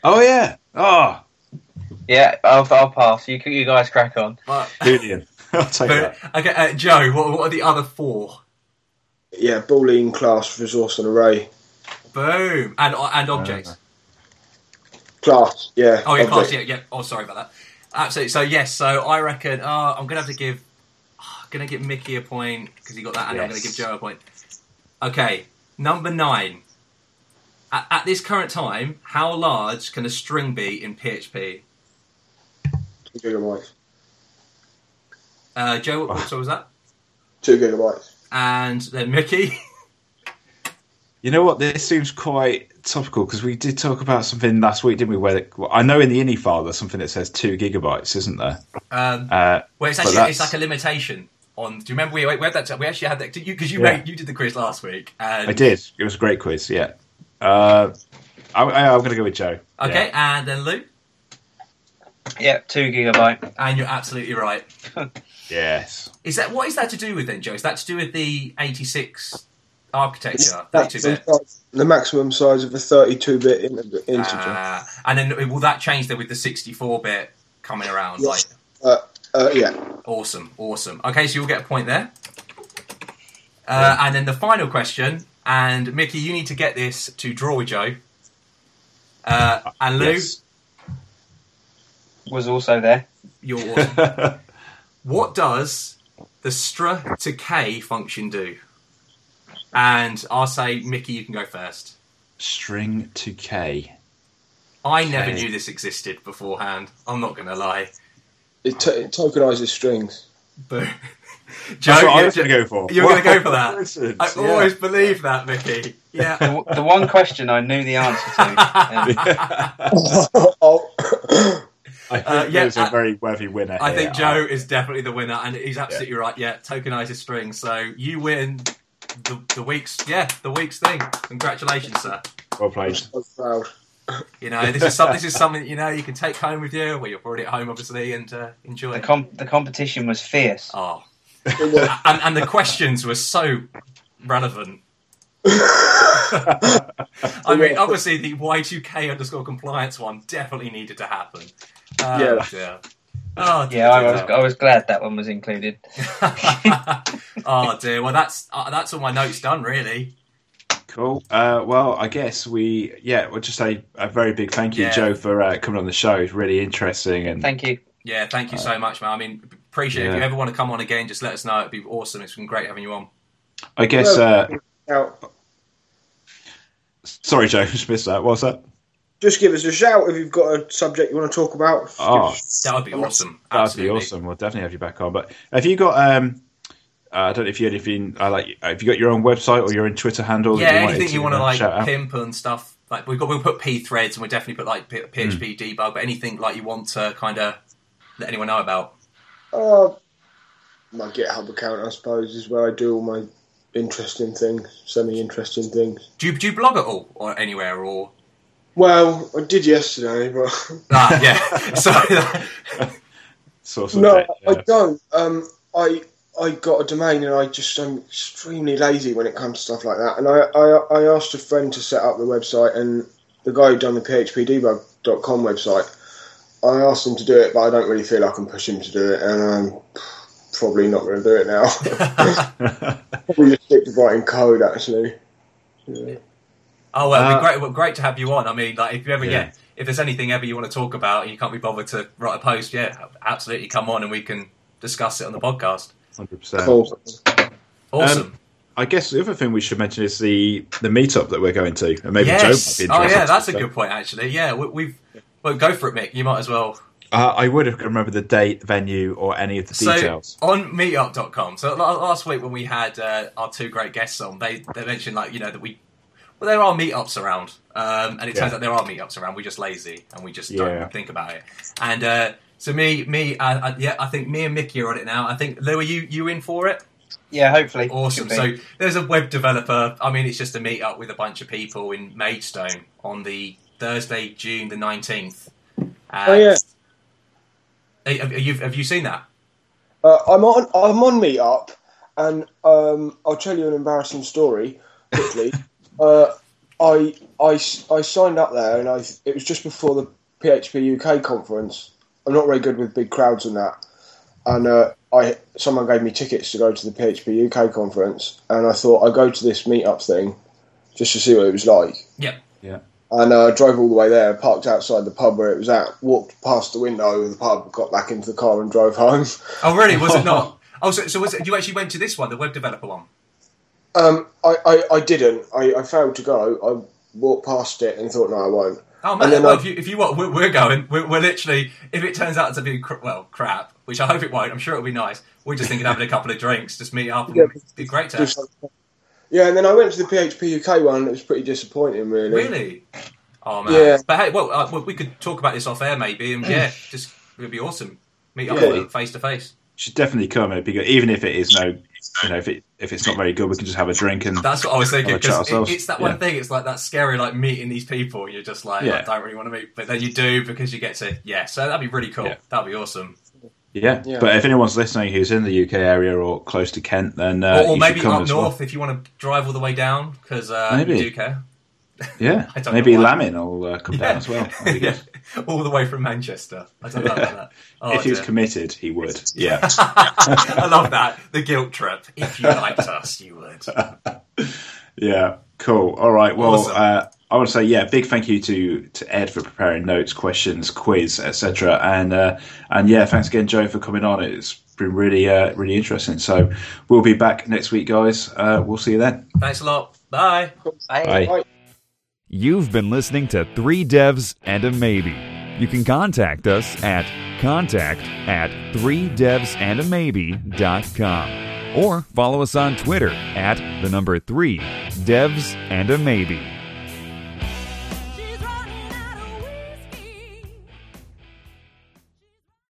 Oh yeah. Oh. Yeah, I'll, I'll pass. You you guys crack on. But, Boolean. I'll take but, that. Okay, uh, Joe. What what are the other four? Yeah, Boolean, class, resource, and array. Boom, and and objects. Uh, class. Yeah. Oh, yeah, class. Yeah, yeah. Oh, sorry about that. Absolutely. So yes. So I reckon uh, I'm gonna have to give. Oh, I'm gonna give Mickey a point because he got that, and yes. I'm gonna give Joe a point. Okay. Number nine. At, at this current time, how large can a string be in P H P? Two gigabytes. Uh, Joe, what oh. was that? Two gigabytes. And then Mickey. You know what? This seems quite topical because we did talk about something last week, didn't we? Where it, I know in the ini file there's something that says two gigabytes, isn't there? Um, uh, well, it's actually it's like a limitation on. Do you remember we, we had that? We actually had that because you you, yeah. made, you did the quiz last week. And I did. It was a great quiz. Yeah. Uh, I, I, I'm going to go with Joe. Okay, yeah. And then Lou. Yeah, two gigabyte. And you're absolutely right. Yes. Is that what is that to do with then, Joe? Is that to do with the eighty-six? Architecture, thirty-two bit. The maximum size of a thirty-two bit integer. Uh, and then will that change then with the sixty-four bit coming around? Yes. Like, uh, uh, yeah. Awesome, awesome. Okay, so you'll get a point there. Uh, yeah. And then the final question, and Mickey, you need to get this to draw with Joe. Uh, and Lou yes. was also there. You're awesome. What does the str to k function do? And I'll say, Mickey, you can go first. String to K. I K. never knew this existed beforehand. I'm not going to lie. It, to- it tokenizes strings. But Joe, that's what I was going to go for. You were going to go for that. I yeah. always believed that, Mickey. Yeah. The, the one question I knew the answer to. Yeah. I think uh, yeah, there's a very worthy winner. I here. think Joe I, is definitely the winner, and he's absolutely yeah. right. Yeah, tokenizes strings. So you win. The, the week's yeah, the week's thing. Congratulations, sir. Well played. I'm so proud. You know, this is some, this is something you know you can take home with you. Well, you're already at home, obviously, and uh, enjoy. The, com- the competition was fierce. Oh, and, and the questions were so relevant. I mean, obviously, the Y two K underscore compliance one definitely needed to happen. Um, yeah. yeah. Oh, yeah, I was, I was glad that one was included. Oh dear, well that's uh, that's all my notes done really. Cool. Uh, well, I guess we yeah we'll just say a very big thank you, yeah. Joe, for uh, coming on the show. It's really interesting and thank you. Yeah, thank you uh, so much, man. I mean, appreciate it. If you ever want to come on again, just let us know. It'd be awesome. It's been great having you on. I guess. Uh... Sorry, Joe, just missed that. What's that? Just give us a shout if you've got a subject you want to talk about. Oh, that would be awesome. That would be awesome. We'll definitely have you back on. But have you got, um, uh, I don't know if you had anything, uh, like, have you got your own website or your own Twitter handle? Yeah, that you anything you want to, like, pimp out? And stuff. Like, we've got, we'll put P threads and we'll definitely put, like, P H P mm. debug, but anything, like, you want to kind of let anyone know about? Uh, my GitHub account, I suppose, is where I do all my interesting things, semi-interesting things. Do you, do you blog at all or anywhere or...? Well, I did yesterday, but... Ah, yeah. Sorry. Sort of no, bit, yeah. I don't. Um, I I got a domain and I just am extremely lazy when it comes to stuff like that. And I, I, I asked a friend to set up the website, and the guy who'd done the P H P debug dot com website, I asked him to do it, but I don't really feel I can push him to do it, and I'm probably not going to do it now. Probably just stick to writing code, actually. Yeah. Oh, well, it'd be great, well, great to have you on. I mean, like, if you ever yeah. get, if there's anything ever you want to talk about and you can't be bothered to write a post, yeah, absolutely come on and we can discuss it on the podcast. one hundred percent. Cool. Awesome. Um, I guess the other thing we should mention is the, the meetup that we're going to. And maybe yes. Joe might be interested. Oh, yeah, that's a good point, actually. Yeah, we, we've, well, go for it, Mick. You might as well. Uh, I would have remembered the date, venue, or any of the details. So, on meetup dot com. So, last week when we had uh, our two great guests on, they, they mentioned, like, you know, that we. Well, there are meetups around, um, and it yeah. turns out there are meetups around. We're just lazy, and we just yeah. don't think about it. And uh, so me, me, uh, I, yeah, I think me and Mickey are on it now. I think, Lou, are you, you in for it? Yeah, hopefully. Awesome. So there's a web developer. I mean, it's just a meet up with a bunch of people in Maidstone on the Thursday, June the nineteenth. Oh yeah. Have you have you seen that? Uh, I'm on I'm on Meetup, and um, I'll tell you an embarrassing story quickly. uh, I I I signed up there, and I it was just before the P H P U K conference. I'm not very good with big crowds and that, and uh, I someone gave me tickets to go to the P H P U K conference, and I thought I'd go to this Meetup thing just to see what it was like. Yeah, yeah. And I uh, drove all the way there, parked outside the pub where it was at, walked past the window of the pub, got back into the car and drove home. Oh, really? Was it not? Oh, so, so was it, you actually went to this one, the web developer one? Um, I, I, I didn't. I, I failed to go. I walked past it and thought, no, I won't. Oh, man, well, I, if you, if you want, we're, we're going. We're, we're literally, if it turns out to be, cr- well, crap, which I hope it won't, I'm sure it'll be nice, we're just thinking having a couple of drinks, just meet up and yeah, it'd be great to have. Yeah, and then I went to the P H P U K one, and it was pretty disappointing, really. Really? Oh, man. Yeah. But hey, well, uh, we could talk about this off air, maybe, and yeah, just it would be awesome. Meet up yeah. face-to-face. Should definitely come, it'd be good. Even if it is no, you know, if, it, if it's not very good, we can just have a drink and that's what I was thinking, because it, it's that one yeah. thing, it's like that scary, like, meeting these people, you're just like, yeah. I don't really want to meet, but then you do, because you get to, yeah, so that'd be really cool. Yeah. That'd be awesome. Yeah. yeah, but if anyone's listening who's in the U K area or close to Kent, then uh, or, or you maybe come up north well. If you want to drive all the way down, because uh, maybe. You do care. Yeah, I don't maybe Lamin will uh, come yeah. down as well. yeah. All the way from Manchester. I don't know about that. Oh, if he was committed, he would. Yeah, I love that. The guilt trip. If you liked us, you would. yeah, cool. All right. Well, awesome. uh, I want to say yeah, big thank you to, to Ed for preparing notes, questions, quiz, et cetera. And uh, and yeah, thanks again, Joe, for coming on. It's been really uh, really interesting. So we'll be back next week, guys. Uh, we'll see you then. Thanks a lot. Bye. Bye. Bye. Bye. You've been listening to Three Devs and a Maybe. You can contact us at contact at three devs and a maybe dot com or follow us on Twitter at the number three devs and a maybe.